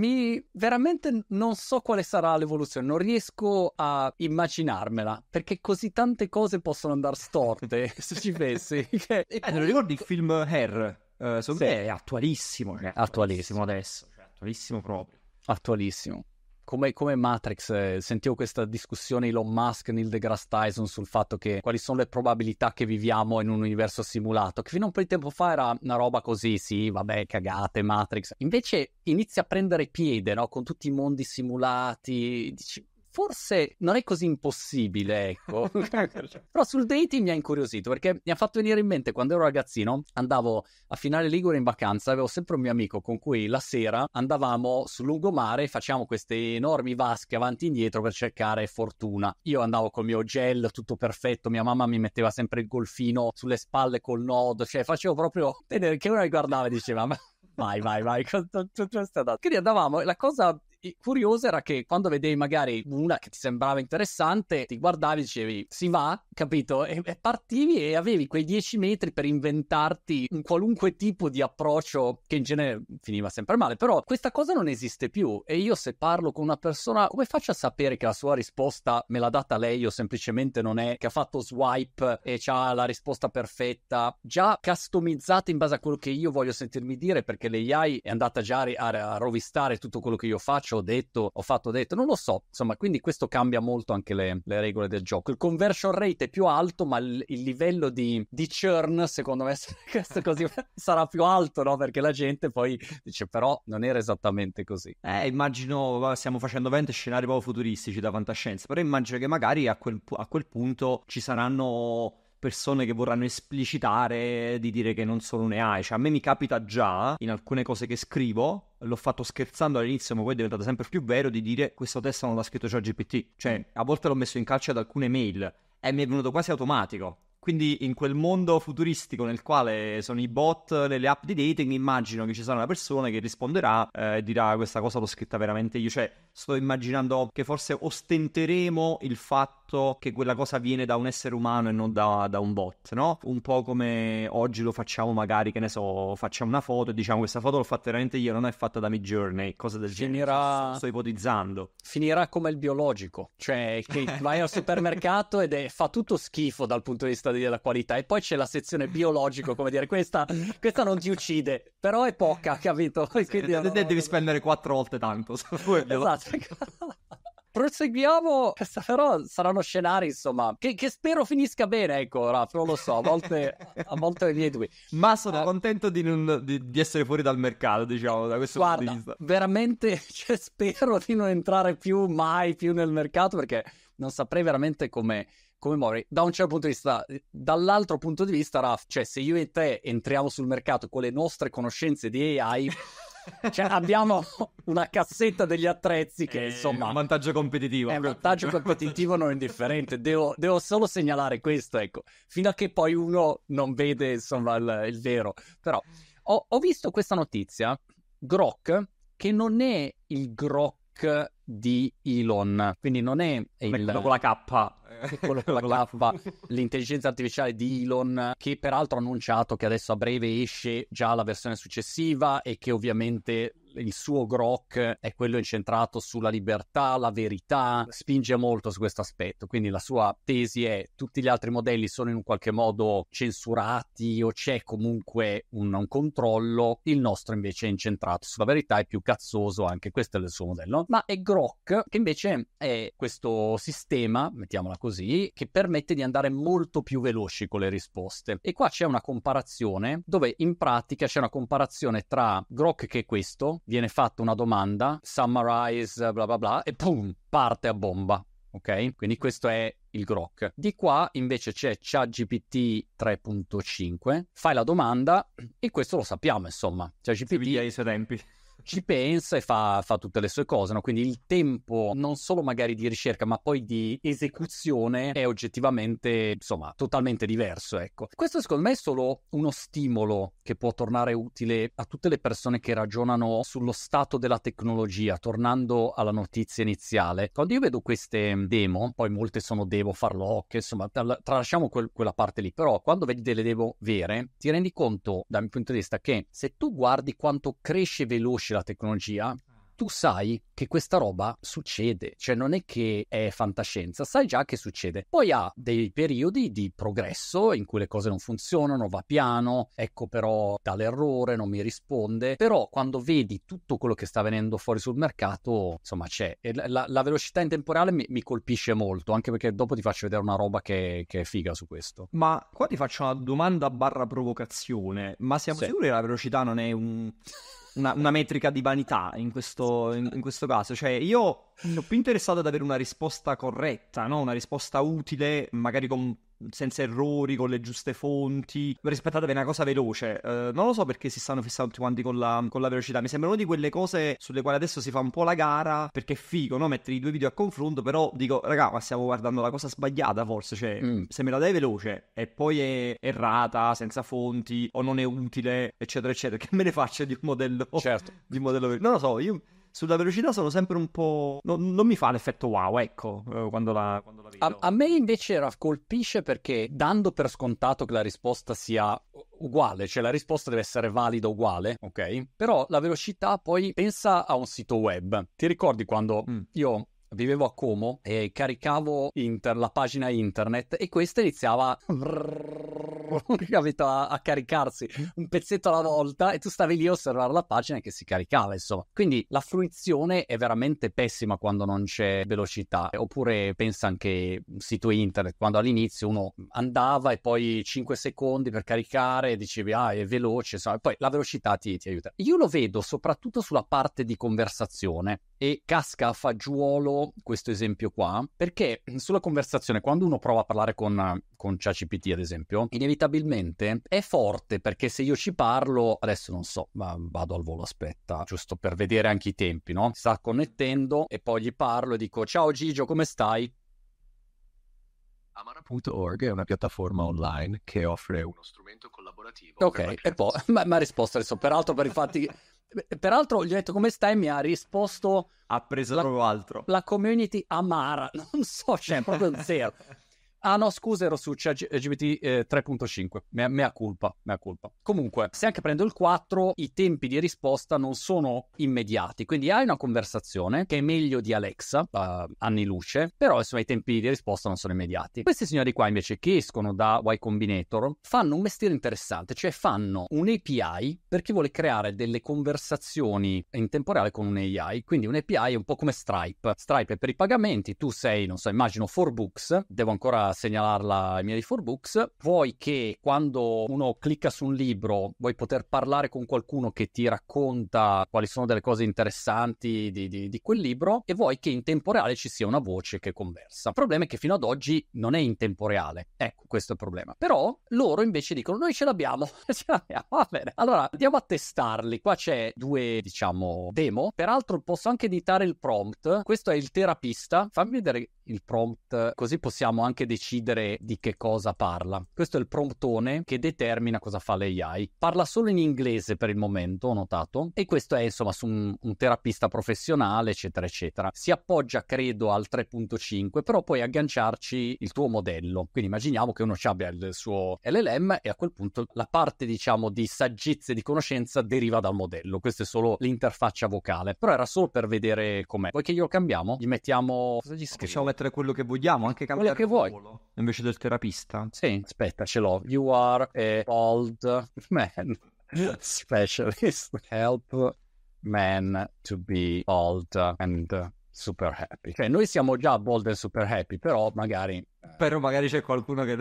veramente non so quale sarà l'evoluzione, non riesco a immaginarmela, perché così tante cose possono andare storte, se ci pensi. E poi... non ricordi il film Her? Secondo me è attualissimo. Cioè, attualissimo adesso, cioè, attualissimo proprio. Attualissimo. Come Matrix, sentivo questa discussione Elon Musk, Neil deGrasse Tyson sul fatto che quali sono le probabilità che viviamo in un universo simulato, che fino a un po' di tempo fa era una roba così, sì, vabbè, cagate, Matrix. Invece inizia a prendere piede, no? Con tutti i mondi simulati, dici... Forse non è così impossibile, ecco. Però sul dating mi ha incuriosito, perché mi ha fatto venire in mente quando ero ragazzino, andavo a Finale Ligure in vacanza, avevo sempre un mio amico con cui la sera andavamo sul lungomare e facciamo queste enormi vasche avanti e indietro per cercare fortuna. Io andavo col mio gel tutto perfetto, mia mamma mi metteva sempre il golfino sulle spalle col nodo, cioè facevo proprio tenere che uno mi guardava e diceva vai, quindi andavamo e la cosa... curioso era che quando vedevi magari una che ti sembrava interessante, ti guardavi e dicevi si va, capito? E partivi e avevi quei 10 metri per inventarti un qualunque tipo di approccio che in genere finiva sempre male, però questa cosa non esiste più e io se parlo con una persona come faccio a sapere che la sua risposta me l'ha data lei o semplicemente non è che ha fatto swipe e c'ha la risposta perfetta, già customizzata in base a quello che io voglio sentirmi dire, perché l'AI è andata già a rovistare tutto quello che io faccio, ho fatto, detto, non lo so, insomma, quindi questo cambia molto anche le regole del gioco. Il conversion rate è più alto, ma il livello di churn, secondo me, questo così sarà più alto, no? Perché la gente poi dice, però non era esattamente così. Immagino, stiamo facendo veramente scenari proprio futuristici da fantascienza, però immagino che magari a quel punto ci saranno... persone che vorranno esplicitare di dire che non sono un'AI, cioè a me mi capita già in alcune cose che scrivo, l'ho fatto scherzando all'inizio ma poi è diventato sempre più vero, di dire questo testo non l'ha scritto ChatGPT, cioè a volte l'ho messo in calce ad alcune mail e mi è venuto quasi automatico. Quindi in quel mondo futuristico nel quale sono i bot, le app di dating, immagino che ci sarà una persona che risponderà e dirà questa cosa l'ho scritta veramente io. Cioè, sto immaginando che forse ostenteremo il fatto che quella cosa viene da un essere umano e non da un bot, no? Un po' come oggi lo facciamo magari, che ne so, facciamo una foto e diciamo questa foto l'ho fatta veramente io, non è fatta da Midjourney, cose del genere, sto ipotizzando. Finirà come il biologico, cioè che vai al supermercato ed fa tutto schifo dal punto di vista della qualità e poi c'è la sezione biologico, come dire questa non ti uccide però è poca, capito? Quindi devi spendere 4 volte tanto. Esatto. Proseguiamo, però saranno scenari, insomma, che spero finisca bene, ecco, Raf, non lo so, a volte ho i miei dubbi. Ma sono contento di essere fuori dal mercato, diciamo, da questo punto di vista. Veramente, cioè, spero di non entrare mai più nel mercato, perché non saprei veramente come muovermi. Da un certo punto di vista, dall'altro punto di vista, Raf, cioè, se io e te entriamo sul mercato con le nostre conoscenze di AI... Cioè, abbiamo una cassetta degli attrezzi che insomma è un vantaggio competitivo non indifferente. Devo solo segnalare questo, ecco, fino a che poi uno non vede insomma il vero. Però ho visto questa notizia, Groq, che non è il Groq di Elon, quindi non è quello con la K, quello con la K, l'intelligenza artificiale di Elon, che peraltro ha annunciato che adesso a breve esce già la versione successiva e che ovviamente il suo Groq è quello incentrato sulla libertà, la verità, spinge molto su questo aspetto. Quindi la sua tesi è: tutti gli altri modelli sono in un qualche modo censurati o c'è comunque un controllo, il nostro invece è incentrato sulla verità, è più cazzoso anche, questo è il suo modello. Ma è Groq che invece è questo sistema, mettiamola così, che permette di andare molto più veloci con le risposte. E qua c'è una comparazione dove in pratica c'è una comparazione tra Groq, che è questo, viene fatta una domanda, summarize bla bla bla, e pum, parte a bomba, ok? Quindi questo è il Groq. Di qua invece c'è ChatGPT 3.5, fai la domanda e questo lo sappiamo, insomma. ChatGPT ha i suoi tempi. Ci pensa e fa tutte le sue cose, no? Quindi il tempo non solo magari di ricerca ma poi di esecuzione è oggettivamente, insomma, totalmente diverso, ecco. Questo secondo me è solo uno stimolo che può tornare utile a tutte le persone che ragionano sullo stato della tecnologia. Tornando alla notizia iniziale, quando io vedo queste demo, poi molte sono demo farlocche, insomma, tralasciamo quella parte lì, però quando vedi delle demo vere ti rendi conto, dal mio punto di vista, che se tu guardi quanto cresce veloce la tecnologia, tu sai che questa roba succede, cioè non è che è fantascienza, sai già che succede. Poi ha dei periodi di progresso in cui le cose non funzionano, va piano, ecco, però dà l'errore, non mi risponde. Però quando vedi tutto quello che sta venendo fuori sul mercato, insomma, c'è la velocità in tempo reale, mi colpisce molto, anche perché dopo ti faccio vedere una roba che è figa su questo. Ma qua ti faccio una domanda / provocazione, ma siamo sicuri che la velocità non è una metrica di vanità in questo caso? Cioè, io sono più interessato ad avere una risposta corretta, no? Una risposta utile, magari senza errori, con le giuste fonti, rispetto ad avere una cosa veloce. Non lo so perché si stanno fissando tutti quanti con la velocità. Mi sembra una di quelle cose sulle quali adesso si fa un po' la gara, perché è figo, no? Mettere i due video a confronto, però dico, raga, ma stiamo guardando la cosa sbagliata forse. Cioè, se me la dai veloce e poi è errata, senza fonti, o non è utile, eccetera eccetera, che me ne faccio di un modello, certo, di un modello veloce? Non lo so, io sulla velocità sono sempre un po'... non mi fa l'effetto wow, ecco, quando la vedo. A me invece colpisce, perché dando per scontato che la risposta sia uguale, cioè la risposta deve essere valida uguale, ok? Però la velocità, poi pensa a un sito web. Ti ricordi quando io vivevo a Como e caricavo la pagina internet e questa iniziava a caricarsi un pezzetto alla volta e tu stavi lì a osservare la pagina che si caricava, insomma. Quindi la fruizione è veramente pessima quando non c'è velocità. Oppure pensa anche un sito internet, quando all'inizio uno andava e poi 5 secondi per caricare e dicevi è veloce, insomma. E poi la velocità ti aiuta. Io lo vedo soprattutto sulla parte di conversazione e casca a fagiolo questo esempio qua, perché sulla conversazione, quando uno prova a parlare con ChatGPT ad esempio, inevitabilmente è forte, perché se io ci parlo adesso, non so, ma vado al volo, aspetta, giusto per vedere anche i tempi, no? Sta connettendo e poi gli parlo e dico: ciao Gigio, come stai? Amara.org è una piattaforma online che offre uno strumento collaborativo. Ok, e poi mi ha risposto adesso, peraltro, per i fatti... Peraltro gli ho detto come stai, mi ha risposto, ha preso proprio altro, la community amara, non so, c'è proprio zero. Ah no, scusa, ero su ChatGPT 3.5, mea culpa. Comunque, se anche prendo il 4, i tempi di risposta non sono immediati, quindi hai una conversazione che è meglio di Alexa, anni luce, però insomma i tempi di risposta non sono immediati. Questi signori qua invece che escono da Y Combinator fanno un mestiere interessante, cioè fanno un API per chi vuole creare delle conversazioni in tempo reale con un AI, quindi un API è un po' come Stripe. Stripe è per i pagamenti, tu sei, non so, immagino 4Books, devo ancora segnalarla ai miei 4Books, vuoi che quando uno clicca su un libro vuoi poter parlare con qualcuno che ti racconta quali sono delle cose interessanti di quel libro e vuoi che in tempo reale ci sia una voce che conversa. Il problema è che fino ad oggi non è in tempo reale, ecco, questo è il problema. Però loro invece dicono noi ce l'abbiamo, va bene, allora andiamo a testarli. Qua c'è due, diciamo, demo, peraltro posso anche editare il prompt, questo è il terapista, fammi vedere il prompt così possiamo anche decidere di che cosa parla. Questo è il promptone che determina cosa fa l'AI. Parla solo in inglese per il momento, ho notato, e questo è insomma su un terapista professionale, eccetera eccetera. Si appoggia credo al 3.5, però puoi agganciarci il tuo modello, quindi immaginiamo che uno abbia il suo LLM e a quel punto la parte, diciamo, di saggezza e di conoscenza deriva dal modello. Questo è solo l'interfaccia vocale, però era solo per vedere com'è. Poi che glielo cambiamo, gli mettiamo, cosa gli scrive? Possiamo mettere quello che vogliamo, anche cambiare quello che vuoi invece del terapista. Sì, aspetta, ce l'ho. You are a bald man specialist, help man to be bald and super happy. Cioè noi siamo già bald and super happy, però magari c'è qualcuno che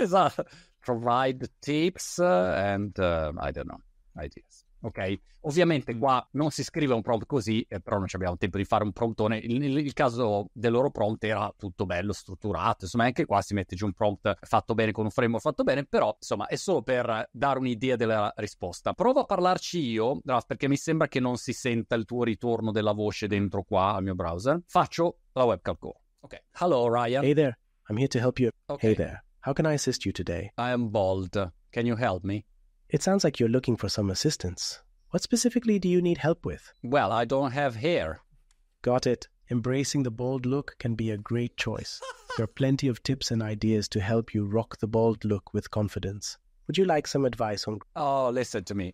esatto, provide tips and I don't know, ideas. Ok, ovviamente qua non si scrive un prompt così, però non abbiamo tempo di fare un promptone. Il caso del loro prompt era tutto bello, strutturato, insomma anche qua si mette giù un prompt fatto bene, con un framework fatto bene, però insomma è solo per dare un'idea della risposta. Provo a parlarci io, perché mi sembra che non si senta il tuo ritorno della voce dentro qua al mio browser. Faccio la webcam call. Ok, hello Ryan. Hey there, I'm here to help you. Okay. Hey there, how can I assist you today? I am bald, can you help me? It sounds like you're looking for some assistance. What specifically do you need help with? Well, I don't have hair. Got it. Embracing the bald look can be a great choice. There are plenty of tips and ideas to help you rock the bald look with confidence. Would you like some advice on... Oh, listen to me.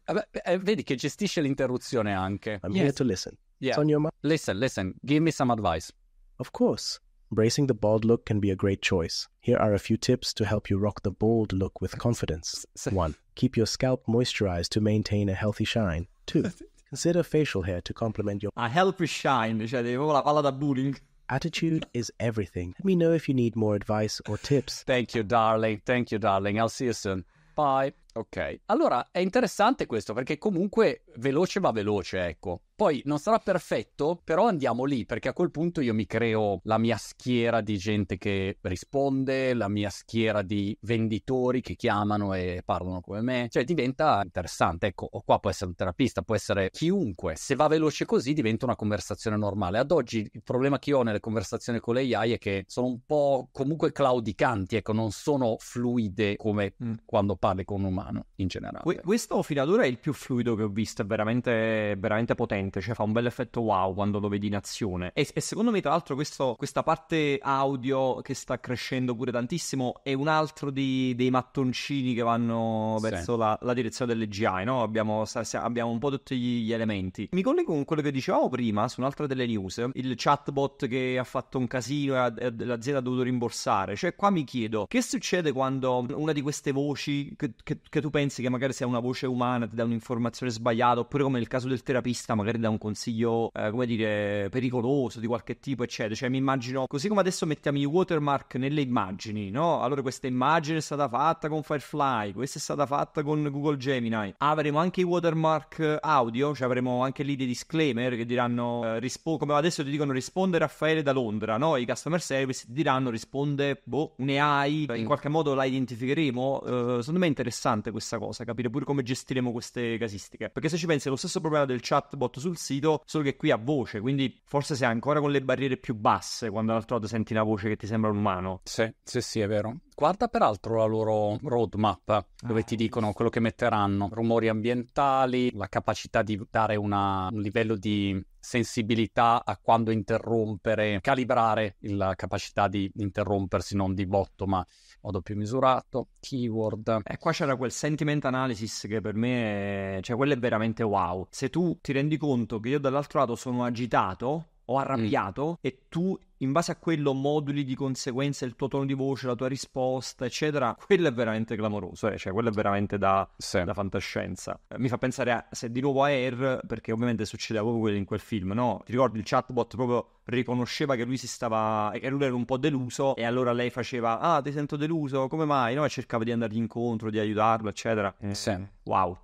Vedi che gestisce l'interruzione anche. I'm here to listen. Yeah. It's on your mind. Listen. Give me some advice. Of course. Embracing the bald look can be a great choice. Here are a few tips to help you rock the bald look with confidence. 1. Keep your scalp moisturized to maintain a healthy shine. 2. Consider facial hair to complement your... A healthy shine, cioè avevo la palla da bowling. Attitude is everything. Let me know if you need more advice or tips. Thank you, darling. I'll see you soon. Bye. Ok, allora è interessante questo perché comunque veloce va veloce, ecco. Poi non sarà perfetto, però andiamo lì, perché a quel punto io mi creo la mia schiera di gente che risponde, la mia schiera di venditori che chiamano e parlano come me, cioè diventa interessante, ecco. O qua può essere un terapista, può essere chiunque. Se va veloce così diventa una conversazione normale. Ad oggi il problema che ho nelle conversazioni con le AI è che sono un po' comunque claudicanti, ecco, non sono fluide come quando parli con un in generale. Questo fino ad ora è il più fluido che ho visto, è veramente potente, cioè fa un bel effetto wow quando lo vedi in azione e secondo me tra l'altro questa parte audio che sta crescendo pure tantissimo è un altro dei mattoncini che vanno verso la direzione dell'AI, no? Abbiamo un po' tutti gli elementi. Mi collego con quello che dicevamo prima su un'altra delle news, il chatbot che ha fatto un casino e l'azienda ha dovuto rimborsare, cioè qua mi chiedo che succede quando una di queste voci che tu pensi che magari sia una voce umana ti dà un'informazione sbagliata, oppure come nel caso del terapista magari dà un consiglio pericoloso di qualche tipo eccetera, cioè mi immagino così come adesso mettiamo i watermark nelle immagini, no? Allora questa immagine è stata fatta con Firefly, questa è stata fatta con Google Gemini, avremo anche i watermark audio, cioè avremo anche lì dei disclaimer che diranno come adesso ti dicono risponde Raffaele da Londra, no? I customer service ti diranno risponde un AI, in qualche modo la identificheremo. Secondo me è interessante questa cosa, capire pure come gestiremo queste casistiche, perché se ci pensi è lo stesso problema del chatbot sul sito, solo che qui a voce, quindi forse sei ancora con le barriere più basse quando dall'altro lato senti una voce che ti sembra un umano. Sì, è vero. Guarda peraltro la loro roadmap, dove ti dicono quello che metteranno, rumori ambientali, la capacità di dare un livello di sensibilità a quando interrompere, calibrare la capacità di interrompersi non di botto ma in modo più misurato, keyword. E qua c'era quel sentiment analysis che per me è... cioè quello è veramente wow. Se tu ti rendi conto che io dall'altro lato sono agitato o arrabbiato e tu in base a quello moduli di conseguenza il tuo tono di voce, la tua risposta eccetera, quello è veramente clamoroso, cioè quello è veramente da fantascienza. Mi fa pensare se di nuovo a Air, perché ovviamente succedeva proprio quello in quel film, no? Ti ricordi il chatbot proprio riconosceva che lui si stava, che lui era un po' deluso e allora lei faceva ti sento deluso, come mai? No? E cercava di andargli incontro, di aiutarlo eccetera. Wow,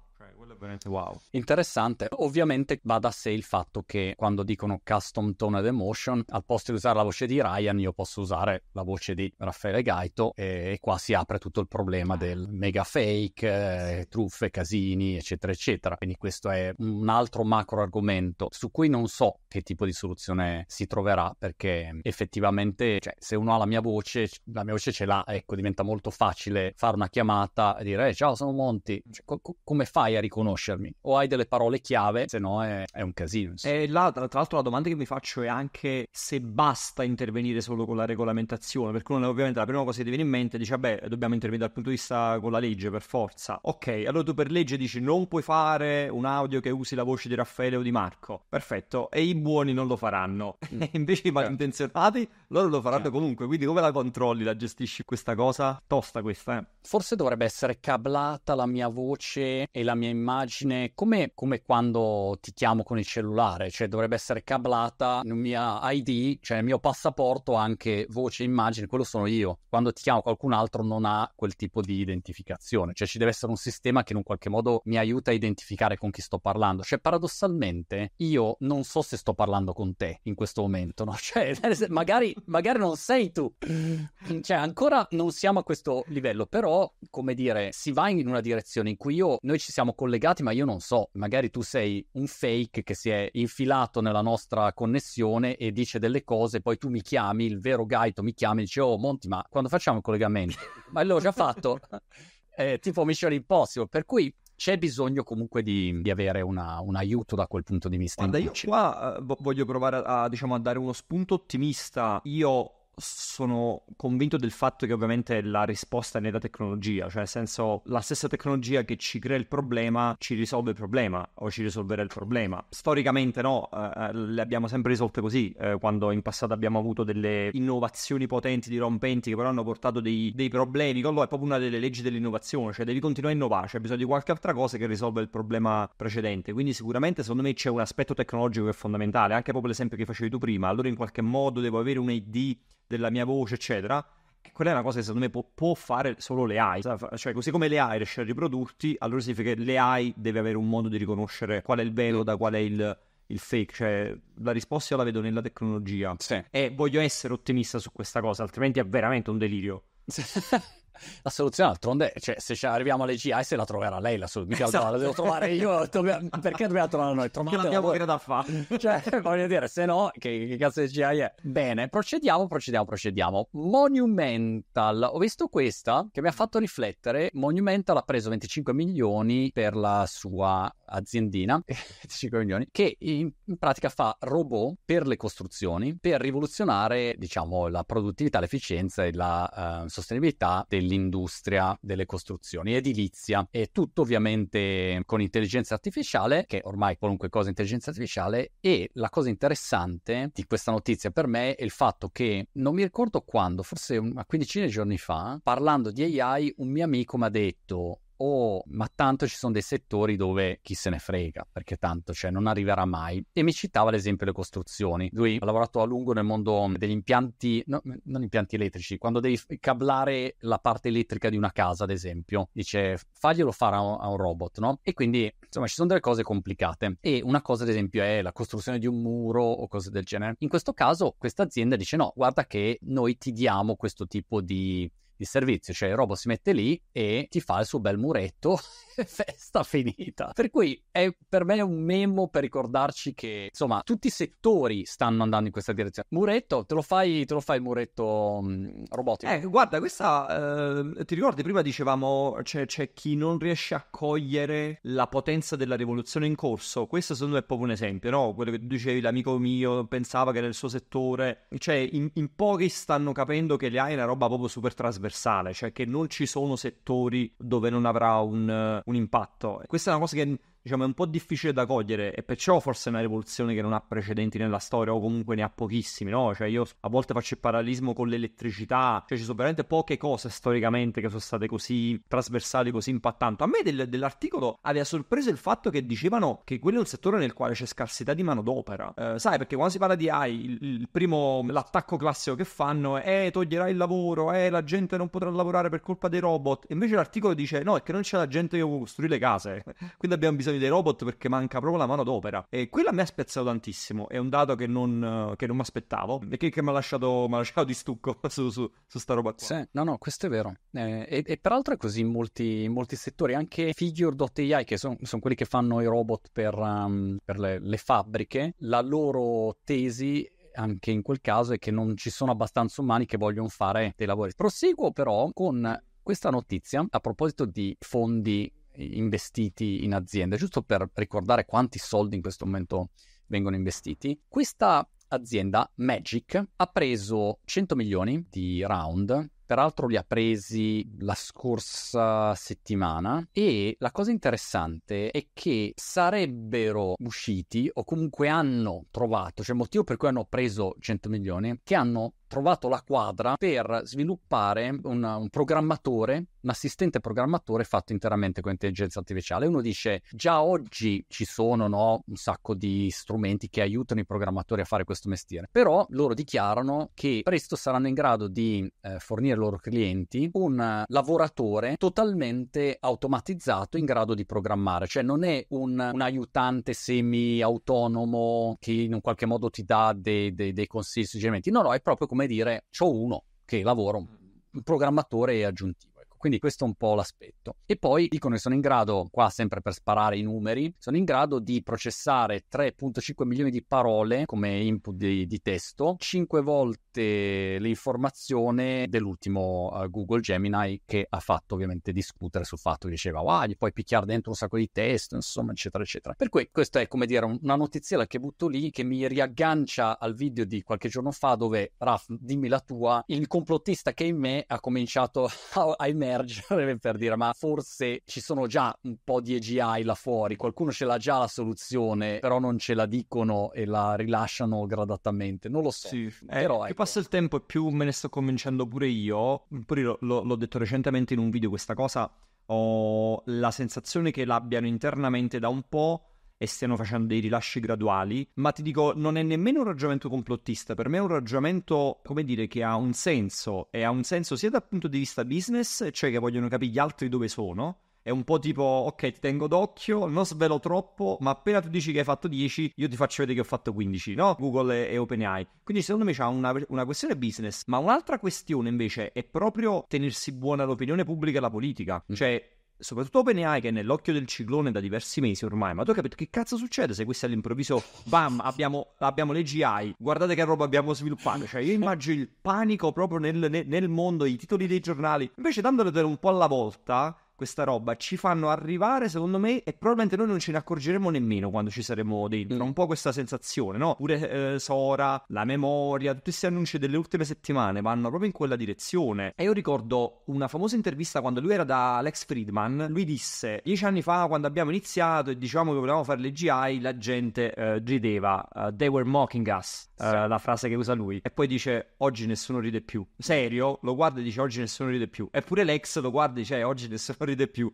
veramente wow. Interessante. Ovviamente va da sé il fatto che quando dicono custom tone and emotion, al posto di usare la voce di Ryan io posso usare la voce di Raffaele Gaito, e qua si apre tutto il problema del mega fake, truffe, casini eccetera eccetera. Quindi questo è un altro macro argomento su cui non so che tipo di soluzione si troverà, perché effettivamente se uno ha la mia voce ce l'ha, ecco, diventa molto facile fare una chiamata e dire ciao sono Monti, come fai a riconoscere? O hai delle parole chiave, se no è un casino. E là, tra l'altro, la domanda che mi faccio è anche se basta intervenire solo con la regolamentazione, perché uno ovviamente la prima cosa che ti viene in mente dice vabbè, dobbiamo intervenire dal punto di vista con la legge per forza. Ok, allora tu per legge dici non puoi fare un audio che usi la voce di Raffaele o di Marco, perfetto, e i buoni non lo faranno. E invece i malintenzionati loro lo faranno comunque, quindi come la controlli, la gestisci questa cosa? Tosta questa, Forse dovrebbe essere cablata la mia voce e la mia immagine come quando ti chiamo con il cellulare, cioè dovrebbe essere cablata nel mio ID, cioè nel mio passaporto, anche voce e immagine, quello sono io. Quando ti chiamo qualcun altro non ha quel tipo di identificazione, cioè ci deve essere un sistema che in un qualche modo mi aiuta a identificare con chi sto parlando. Cioè paradossalmente io non so se sto parlando con te in questo momento, no? Cioè magari non sei tu, cioè ancora non siamo a questo livello, però come dire, si va in una direzione in cui noi ci siamo collegati, ma io non so, magari tu sei un fake che si è infilato nella nostra connessione e dice delle cose, poi tu mi chiami, il vero Gaito mi chiama e dice oh Monti, ma quando facciamo il collegamento? Ma l'ho già fatto, tipo Mission Impossible, per cui c'è bisogno comunque di avere un aiuto da quel punto di vista. Guarda, io qua voglio provare a dare uno spunto ottimista. Io sono convinto del fatto che ovviamente la risposta è nella tecnologia, cioè nel senso la stessa tecnologia che ci crea il problema ci risolve il problema o ci risolverà il problema. Storicamente no, le abbiamo sempre risolte così, quando in passato abbiamo avuto delle innovazioni potenti, dirompenti, che però hanno portato dei problemi. Quello è proprio una delle leggi dell'innovazione, cioè devi continuare a innovare, c'è bisogno di qualche altra cosa che risolve il problema precedente. Quindi sicuramente secondo me c'è un aspetto tecnologico che è fondamentale, anche proprio l'esempio che facevi tu prima, allora in qualche modo devo avere un ID della mia voce eccetera. Quella è una cosa che secondo me può fare solo le AI, cioè così come le AI riesce a riprodurti, allora significa che le AI deve avere un modo di riconoscere qual è il vero da qual è il fake, cioè la risposta io la vedo nella tecnologia, e voglio essere ottimista su questa cosa, altrimenti è veramente un delirio. La soluzione d'altronde, cioè se ci arriviamo alle GI se la troverà lei la soluzione, la devo trovare io, perché dobbiamo trovare noi? Che l'abbiamo da fare, cioè voglio dire, se no che cazzo di GI è? Bene, procediamo. Monumental, ho visto questa che mi ha fatto riflettere. Monumental ha preso 25 milioni per la sua aziendina, 25 milioni, che in pratica fa robot per le costruzioni, per rivoluzionare diciamo la produttività, l'efficienza e la sostenibilità dell'industria delle costruzioni edilizia, e tutto ovviamente con intelligenza artificiale, che ormai qualunque cosa è intelligenza artificiale. E la cosa interessante di questa notizia per me è il fatto che non mi ricordo quando, forse una quindicina di giorni fa, parlando di AI un mio amico mi ha detto ma tanto ci sono dei settori dove chi se ne frega, perché tanto cioè non arriverà mai, e mi citava l'esempio le costruzioni. Lui ha lavorato a lungo nel mondo degli impianti, no, non impianti elettrici, quando devi cablare la parte elettrica di una casa ad esempio, dice faglielo fare a un robot, no? E quindi insomma ci sono delle cose complicate, e una cosa ad esempio è la costruzione di un muro o cose del genere. In questo caso questa azienda dice no, guarda che noi ti diamo questo tipo di di servizio, cioè il robot si mette lì e ti fa il suo bel muretto e festa finita. Per cui è per me un memo per ricordarci che insomma tutti i settori stanno andando in questa direzione. Muretto, te lo fai il muretto robotico. Guarda, questa ti ricordi prima dicevamo c'è chi non riesce a cogliere la potenza della rivoluzione in corso. Questo secondo me è proprio un esempio, no? Quello che tu dicevi, l'amico mio pensava che nel suo settore, cioè in pochi stanno capendo che l'AI è una roba proprio super trasversale, cioè che non ci sono settori dove non avrà un impatto. Questa è una cosa che diciamo è un po' difficile da cogliere e perciò forse è una rivoluzione che non ha precedenti nella storia o comunque ne ha pochissimi, no? Cioè io a volte faccio il parallelismo con l'elettricità, cioè ci sono veramente poche cose storicamente che sono state così trasversali, così impattanti. A me dell'articolo aveva sorpreso il fatto che dicevano che quello è un settore nel quale c'è scarsità di manodopera, sai, perché quando si parla di AI l'attacco classico che fanno è toglierà il lavoro, la gente non potrà lavorare per colpa dei robot, e invece l'articolo dice no, è che non c'è la gente che può costruire le case quindi abbiamo bisogno dei robot perché manca proprio la manodopera. E quella mi ha spezzato tantissimo, è un dato che non mi aspettavo e che mi ha lasciato di stucco su sta roba qua. Sì, no, questo è vero, e peraltro è così in molti settori, anche Figure.ai, che sono quelli che fanno i robot per le fabbriche. La loro tesi anche in quel caso è che non ci sono abbastanza umani che vogliono fare dei lavori. Proseguo però con questa notizia a proposito di fondi investiti in aziende, giusto per ricordare quanti soldi in questo momento vengono investiti. Questa azienda Magic ha preso 100 milioni di round, peraltro li ha presi la scorsa settimana, e la cosa interessante è che sarebbero usciti, o comunque hanno trovato, cioè motivo per cui hanno preso 100 milioni, che hanno trovato la quadra per sviluppare un programmatore, un assistente programmatore fatto interamente con intelligenza artificiale. Uno dice, già oggi ci sono un sacco di strumenti che aiutano i programmatori a fare questo mestiere, però loro dichiarano che presto saranno in grado di fornire ai loro clienti un lavoratore totalmente automatizzato in grado di programmare, cioè non è un aiutante semi autonomo che in un qualche modo ti dà dei consigli, suggerimenti, no, è proprio come dire c'ho uno che lavora, un programmatore aggiuntivo, ecco. Quindi questo è un po' l'aspetto. E poi dicono che sono in grado, qua sempre per sparare i numeri, sono in grado di processare 3.5 milioni di parole come input di testo, 5 volte l'informazione dell'ultimo Google Gemini, che ha fatto ovviamente discutere sul fatto che diceva gli puoi picchiare dentro un sacco di testo, insomma, eccetera eccetera. Per cui questa è, come dire, una notiziella che butto lì, che mi riaggancia al video di qualche giorno fa dove, Raf, dimmi la tua, il complottista che in me ha cominciato a emergere per dire ma forse ci sono già un po' di AGI là fuori, qualcuno ce l'ha già la soluzione, però non ce la dicono e la rilasciano gradatamente, non lo so. Sì, però ecco. Più passa il tempo e più me ne sto convincendo pure io l'ho detto recentemente in un video questa cosa, ho la sensazione che l'abbiano internamente da un po' e stiano facendo dei rilasci graduali, ma ti dico, non è nemmeno un ragionamento complottista, per me è un ragionamento, come dire, che ha un senso, e ha un senso sia dal punto di vista business, cioè che vogliono capire gli altri dove sono. È un po' tipo, ok, ti tengo d'occhio, non svelo troppo, ma appena tu dici che hai fatto 10, io ti faccio vedere che ho fatto 15, no? Google e OpenAI. Quindi secondo me c'è una questione business, ma un'altra questione invece è proprio tenersi buona l'opinione pubblica e la politica, cioè soprattutto OpenAI, che è nell'occhio del ciclone da diversi mesi ormai. Ma tu hai capito che cazzo succede se questi all'improvviso bam, abbiamo le GI, guardate che roba abbiamo sviluppato, cioè io immagino il panico proprio nel mondo, i titoli dei giornali. Invece dandole un po' alla volta questa roba ci fanno arrivare, secondo me, e probabilmente noi non ce ne accorgeremo nemmeno quando ci saremo dentro, un po' questa sensazione, no? Pure Sora, la memoria, tutti questi annunci delle ultime settimane vanno proprio in quella direzione. E io ricordo una famosa intervista quando lui era da Alex Friedman, lui disse 10 anni fa, quando abbiamo iniziato e dicevamo che volevamo fare le GI, la gente rideva, they were mocking us, sì. La frase che usa lui, e poi dice oggi nessuno ride più, serio? Lo guarda e dice oggi nessuno ride più, eppure Lex lo guarda e dice oggi nessuno ride più.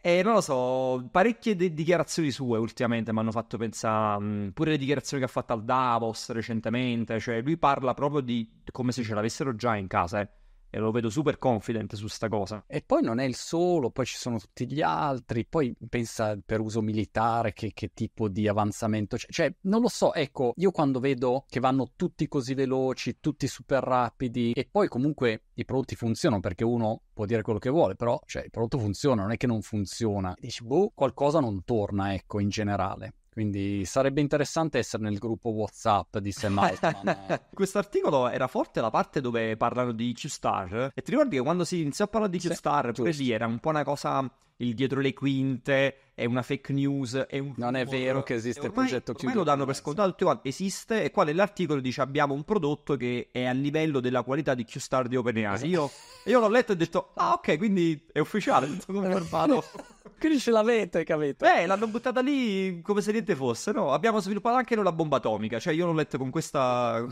E non lo so, parecchie dichiarazioni sue ultimamente mi hanno fatto pensare, pure le dichiarazioni che ha fatto al Davos recentemente, cioè lui parla proprio di come se ce l'avessero già in casa, e lo vedo super confident su sta cosa. E poi non è il solo, poi ci sono tutti gli altri, poi pensa per uso militare che tipo di avanzamento, cioè non lo so, ecco, io quando vedo che vanno tutti così veloci, tutti super rapidi, e poi comunque i prodotti funzionano, perché uno può dire quello che vuole, però cioè il prodotto funziona, non è che non funziona, dici boh, qualcosa non torna, ecco, in generale. Quindi sarebbe interessante essere nel gruppo WhatsApp di Sam Altman. Questo articolo era forte la parte dove parlano di Qstar, e ti ricordi che quando si iniziò a parlare di Qstar, pure lì era un po' una cosa, il dietro le quinte, è una fake news, è un... non è vero che esiste ormai, il progetto Qstar. Ormai lo danno per scontato, tutti quanti, esiste, e qua nell'articolo dice abbiamo un prodotto che è a livello della qualità di Qstar di OpenAI. Esatto. Io l'ho letto e ho detto ah ok, quindi è ufficiale, come farlo? Quindi ce l'avete, capito? L'hanno buttata lì come se niente fosse, no? Abbiamo sviluppato anche noi la bomba atomica, cioè io l'ho letto con questa...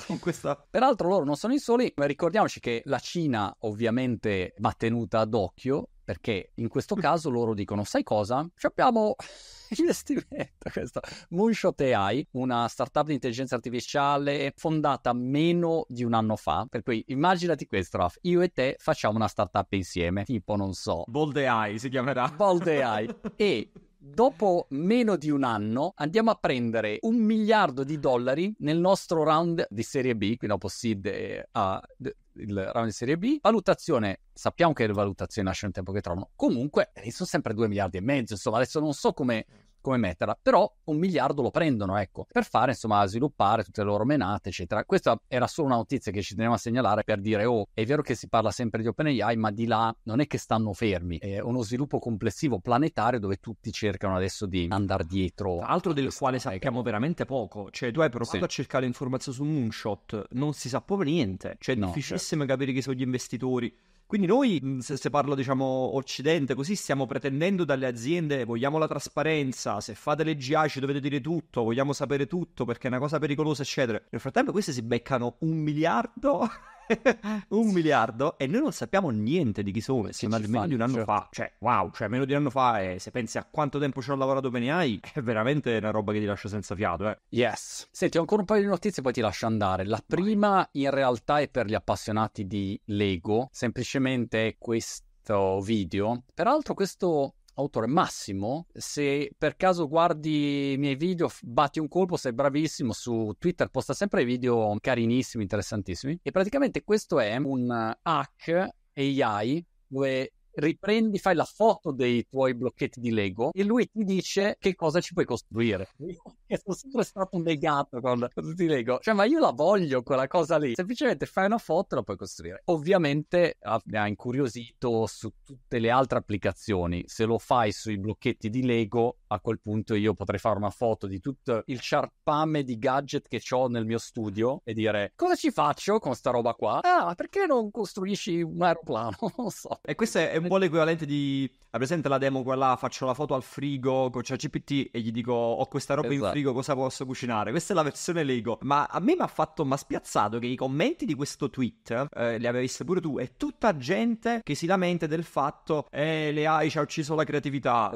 Peraltro loro non sono i soli, ma ricordiamoci che la Cina ovviamente va tenuta d'occhio, perché in questo caso loro dicono, sai cosa? Ci abbiamo... investimento, questo Moonshot AI, una startup di intelligenza artificiale fondata meno di un anno fa, per cui immaginati questo, Raf, io e te facciamo una startup insieme, tipo non so, Bold AI si chiamerà, Bold AI, e dopo meno di un anno andiamo a prendere $1 miliardo nel nostro round di serie B, quindi dopo seed A, il round di serie B, valutazione, sappiamo che le valutazioni lasciano il tempo che trovano, comunque sono sempre $2,5 miliardi, insomma adesso non so come metterla, però $1 miliardo lo prendono, ecco, per fare, insomma, sviluppare tutte le loro menate, eccetera. Questa era solo una notizia che ci tenevo a segnalare per dire, oh, è vero che si parla sempre di OpenAI, ma di là non è che stanno fermi, è uno sviluppo complessivo planetario dove tutti cercano adesso di andare dietro. Altro del quale sappiamo veramente poco, cioè tu hai provato a cercare informazioni su Moonshot, non si sa proprio niente, cioè è difficilissimo capire chi sono gli investitori. Quindi noi, se parlo diciamo occidente, così stiamo pretendendo dalle aziende, vogliamo la trasparenza, se fate le GI ci dovete dire tutto, vogliamo sapere tutto perché è una cosa pericolosa, eccetera. Nel frattempo queste si beccano un miliardo e noi non sappiamo niente di chi sono, meno di un anno fa, cioè wow, cioè meno di un anno fa, e se pensi a quanto tempo ci ho lavorato OpenAI è veramente una roba che ti lascia senza fiato. Yes, senti, ho ancora un paio di notizie poi ti lascio andare. La prima in realtà è per gli appassionati di Lego, semplicemente questo video, peraltro questo autore Massimo, se per caso guardi i miei video batti un colpo, sei bravissimo, su Twitter posta sempre video carinissimi, interessantissimi, e praticamente questo è un hack AI dove riprendi, fai la foto dei tuoi blocchetti di Lego e lui ti dice che cosa ci puoi costruire. Io sono sempre stato negato con tutti i Lego, cioè ma io la voglio quella cosa lì, semplicemente fai una foto e la puoi costruire. Ovviamente ha incuriosito su tutte le altre applicazioni, se lo fai sui blocchetti di Lego a quel punto io potrei fare una foto di tutto il ciarpame di gadget che ho nel mio studio e dire cosa ci faccio con sta roba qua? Ah, perché non costruisci un aeroplano? Non so. E questo è un po' l'equivalente di, presente la demo quella, faccio la foto al frigo con ChatGPT e gli dico ho questa roba in frigo, cosa posso cucinare? Questa è la versione Lego. Ma a me mi ha spiazzato che i commenti di questo tweet, li avevi visti pure tu, è tutta gente che si lamenta del fatto le AI ci ha ucciso la creatività,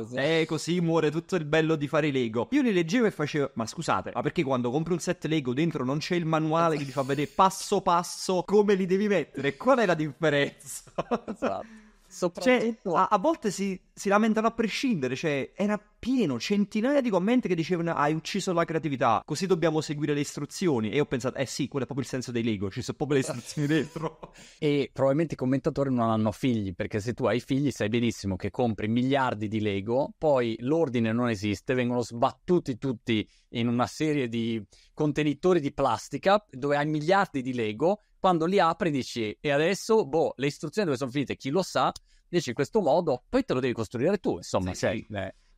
così muore tutto il bello di fare Lego. Io li leggevo e facevo, ma scusate, ma perché quando compri un set Lego dentro non c'è il manuale che ti fa vedere passo passo come li devi mettere? Qual è la differenza? Esatto. Cioè, a volte si lamentano a prescindere, cioè era pieno, centinaia di commenti che dicevano hai ucciso la creatività, così dobbiamo seguire le istruzioni, e ho pensato sì, quello è proprio il senso dei Lego, ci sono proprio le istruzioni dentro. E probabilmente i commentatori non hanno figli, perché se tu hai figli sai benissimo che compri miliardi di Lego, poi l'ordine non esiste, vengono sbattuti tutti in una serie di contenitori di plastica dove hai miliardi di Lego, quando li apri dici e adesso boh, le istruzioni dove sono finite chi lo sa, dici in questo modo poi te lo devi costruire tu, insomma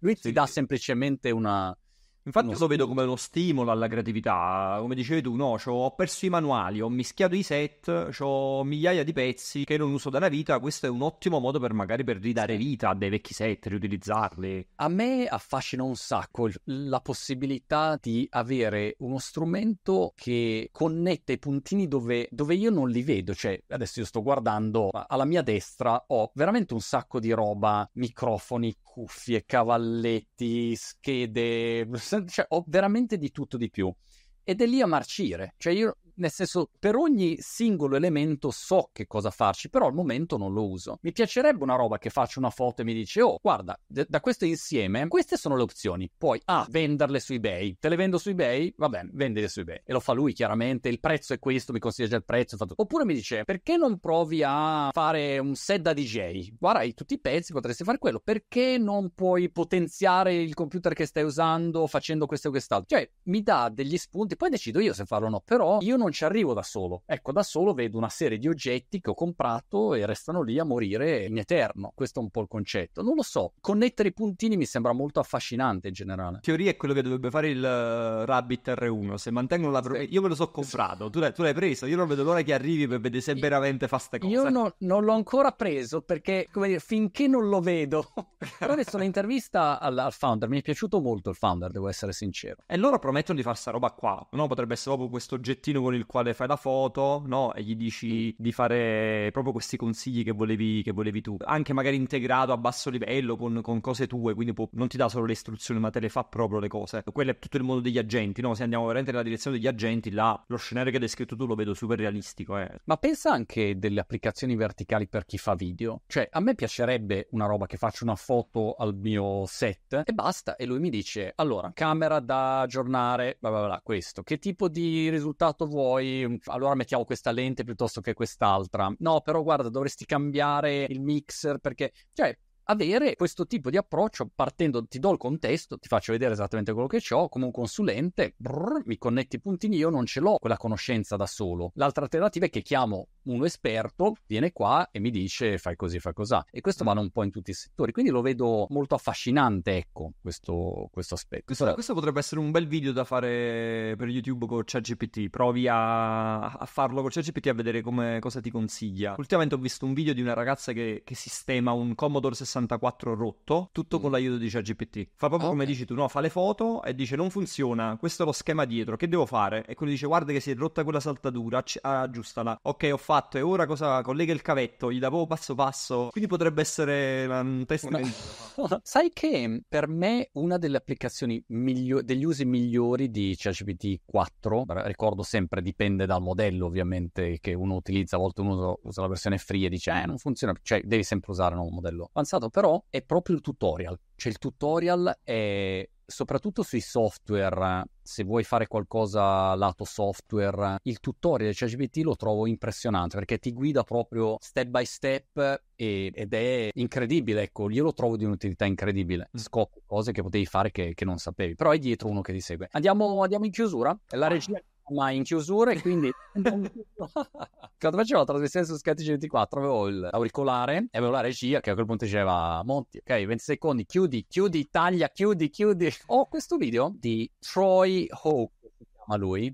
lui ti dà semplicemente una... Infatti io lo vedo come uno stimolo alla creatività, come dicevi tu, no, ho perso i manuali, ho mischiato i set, ho migliaia di pezzi che non uso da una vita, questo è un ottimo modo per magari per ridare vita a dei vecchi set, riutilizzarli. A me affascina un sacco la possibilità di avere uno strumento che connette i puntini dove io non li vedo, cioè adesso io sto guardando, alla mia destra ho veramente un sacco di roba, microfoni, cuffie, cavalletti, schede... Cioè, ho veramente di tutto di più ed è lì a marcire, cioè io Nel senso, per ogni singolo elemento so che cosa farci, però al momento non lo uso. Mi piacerebbe una roba che faccio una foto e mi dice: oh, guarda, da questo insieme, queste sono le opzioni. Poi, venderle su eBay. Te le vendo su eBay? Va bene, vendile su eBay. E lo fa lui, chiaramente. Il prezzo è questo, mi consiglia già il prezzo. Oppure mi dice: perché non provi a fare un set da DJ? Guarda, hai tutti i pezzi, potresti fare quello. Perché non puoi potenziare il computer che stai usando facendo questo e quest'altro? Cioè, mi dà degli spunti, poi decido io se farlo o no. Però io non ci arrivo da solo. Ecco, da solo vedo una serie di oggetti che ho comprato e restano lì a morire in eterno. Questo è un po' il concetto. Non lo so, connettere i puntini mi sembra molto affascinante in generale. In teoria è quello che dovrebbe fare il Rabbit R1. Se mantengono la... Sì. Io me lo so comprato, sì. Tu l'hai preso, io non vedo l'ora che arrivi per vedere se veramente fa ste cose. Io non l'ho ancora preso perché, come dire, finché non lo vedo. Però adesso l'intervista al founder, mi è piaciuto molto il founder, devo essere sincero. E loro promettono di fare sta roba qua, no? Potrebbe essere proprio questo oggettino con il quale fai la foto, no? E gli dici di fare proprio questi consigli che volevi tu, anche magari integrato a basso livello con cose tue, quindi non ti dà solo le istruzioni ma te le fa proprio le cose. Quello è tutto il mondo degli agenti, no? Se andiamo veramente nella direzione degli agenti, là lo scenario che hai descritto tu lo vedo super realistico, eh. Ma pensa anche delle applicazioni verticali per chi fa video, cioè a me piacerebbe una roba che faccio una foto al mio set e basta, e lui mi dice: allora, camera da aggiornare, bla bla bla, questo, che tipo di risultato vuoi? Allora mettiamo questa lente piuttosto che quest'altra. No, però guarda, dovresti cambiare il mixer perché... Cioè, avere questo tipo di approccio partendo, ti do il contesto, ti faccio vedere esattamente quello che ho, come un consulente, mi connetti i puntini, io non ce l'ho quella conoscenza da solo. L'altra alternativa è che chiamo uno esperto, viene qua e mi dice fai così, fai cosà. E questo vale un po' in tutti i settori, quindi lo vedo molto affascinante, ecco, questo aspetto. Questo potrebbe essere un bel video da fare per YouTube con ChatGPT. Provi a farlo con ChatGPT, a vedere cosa ti consiglia. Ultimamente ho visto un video di una ragazza che sistema un Commodore 64 rotto, tutto con l'aiuto di ChatGPT. Fa proprio come dici tu, no? Fa le foto e dice: non funziona, questo è lo schema dietro, che devo fare? E quello dice: guarda che si è rotta quella saldatura, aggiustala. Ok, ho fatto, e ora cosa? Collega il cavetto, gli davo passo passo. Quindi potrebbe essere un test. Sai che per me una delle applicazioni degli usi migliori di ChatGPT 4, ricordo sempre, dipende dal modello ovviamente che uno utilizza, a volte uno usa la versione free e dice non funziona, cioè devi sempre usare un modello avanzato, però è proprio il tutorial. Cioè il tutorial è soprattutto sui software. Se vuoi fare qualcosa lato software, il tutorial di ChatGPT lo trovo impressionante perché ti guida proprio step by step ed è incredibile, ecco, io lo trovo di un'utilità incredibile. Scopri cose che potevi fare che non sapevi, però è dietro uno che ti segue. Andiamo in chiusura, la regia ma in chiusura, e quindi quando facevo la trasmissione su Sky TG24 avevo l'auricolare e avevo la regia che a quel punto diceva: Monti, ok, 20 secondi, chiudi, taglia, chiudi. Ho questo video di Troy Hawk, ma lui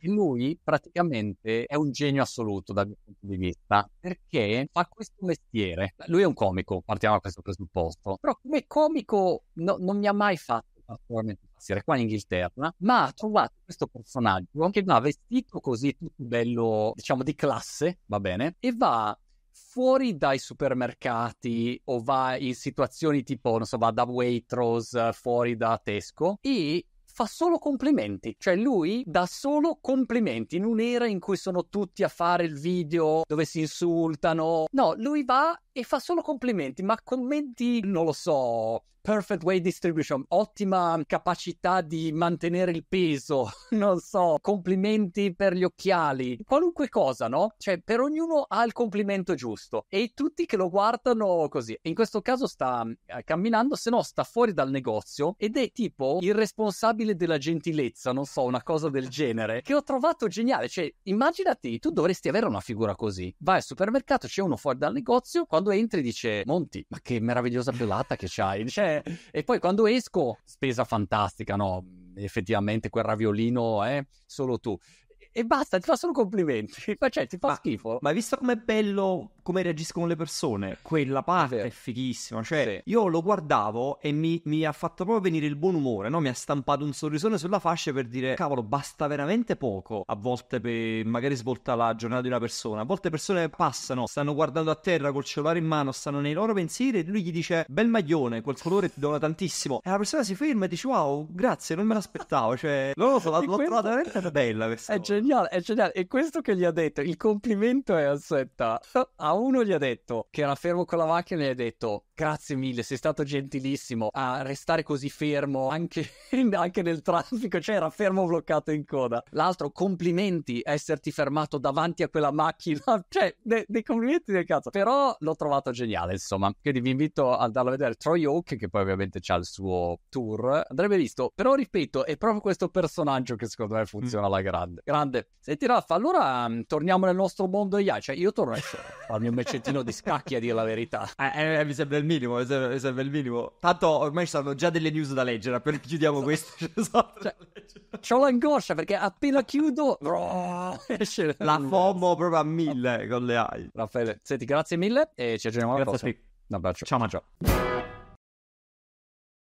praticamente è un genio assoluto dal mio punto di vista, perché fa questo mestiere. Lui è un comico, partiamo da questo presupposto, però come comico non mi ha mai fatto particolarmente qua in Inghilterra, ma ha trovato questo personaggio che va vestito così tutto bello, diciamo di classe, va bene, e va fuori dai supermercati o va in situazioni tipo, non so, va da Waitrose, fuori da Tesco, e fa solo complimenti. Cioè lui dà solo complimenti in un'era in cui sono tutti a fare il video dove si insultano. No, lui va e fa solo complimenti, ma commenti, non lo so, perfect weight distribution, ottima capacità di mantenere il peso, non so, complimenti per gli occhiali, qualunque cosa, no? Cioè per ognuno ha il complimento giusto e tutti che lo guardano così. In questo caso sta camminando, se no sta fuori dal negozio ed è tipo il responsabile della gentilezza, non so, una cosa del genere, che ho trovato geniale. Cioè immaginati, tu dovresti avere una figura così. Vai al supermercato, c'è uno fuori dal negozio, quando entri dice: Monti, ma che meravigliosa pelata che c'hai, cioè, e poi quando esco, spesa fantastica, no, effettivamente quel raviolino è solo tu. E basta, ti fa solo complimenti, cioè ti fa schifo. Ma hai visto com'è bello come reagiscono le persone? Quella parte è fighissima, cioè sì. Io lo guardavo e mi ha fatto proprio venire il buon umore, no? Mi ha stampato un sorrisone sulla fascia per dire: cavolo, basta veramente poco a volte per magari svolta la giornata di una persona. A volte persone passano, stanno guardando a terra col cellulare in mano, stanno nei loro pensieri e lui gli dice: bel maglione, quel colore ti dona tantissimo, e la persona si ferma e dice: wow, grazie, non me l'aspettavo. Cioè l'ho trovata veramente bella questa geniale, è geniale. E questo che gli ha detto, il complimento è, aspetta, a uno gli ha detto che era fermo con la macchina e gli ha detto grazie mille, sei stato gentilissimo a restare così fermo anche nel traffico, cioè era fermo bloccato in coda. L'altro, complimenti a esserti fermato davanti a quella macchina, cioè dei complimenti del cazzo. Però l'ho trovato geniale, insomma, quindi vi invito ad andarlo a vedere. Troy Oak, che poi ovviamente c'ha il suo tour, andrebbe visto, però ripeto, è proprio questo personaggio che secondo me funziona alla grande. Grande. Senti Raffa, allora torniamo nel nostro mondo AI, cioè io torno al mio meccettino di scacchi a dire la verità. Mi sembra il minimo, mi sembra il minimo. Tanto ormai ci saranno già delle news da leggere, appena chiudiamo questo. C'ho l'angoscia perché appena chiudo esce la FOMO proprio a 1000 con le AI. Raffaele, senti, grazie mille e ci aggiorniamo alla prossima. Un abbraccio. Ciao.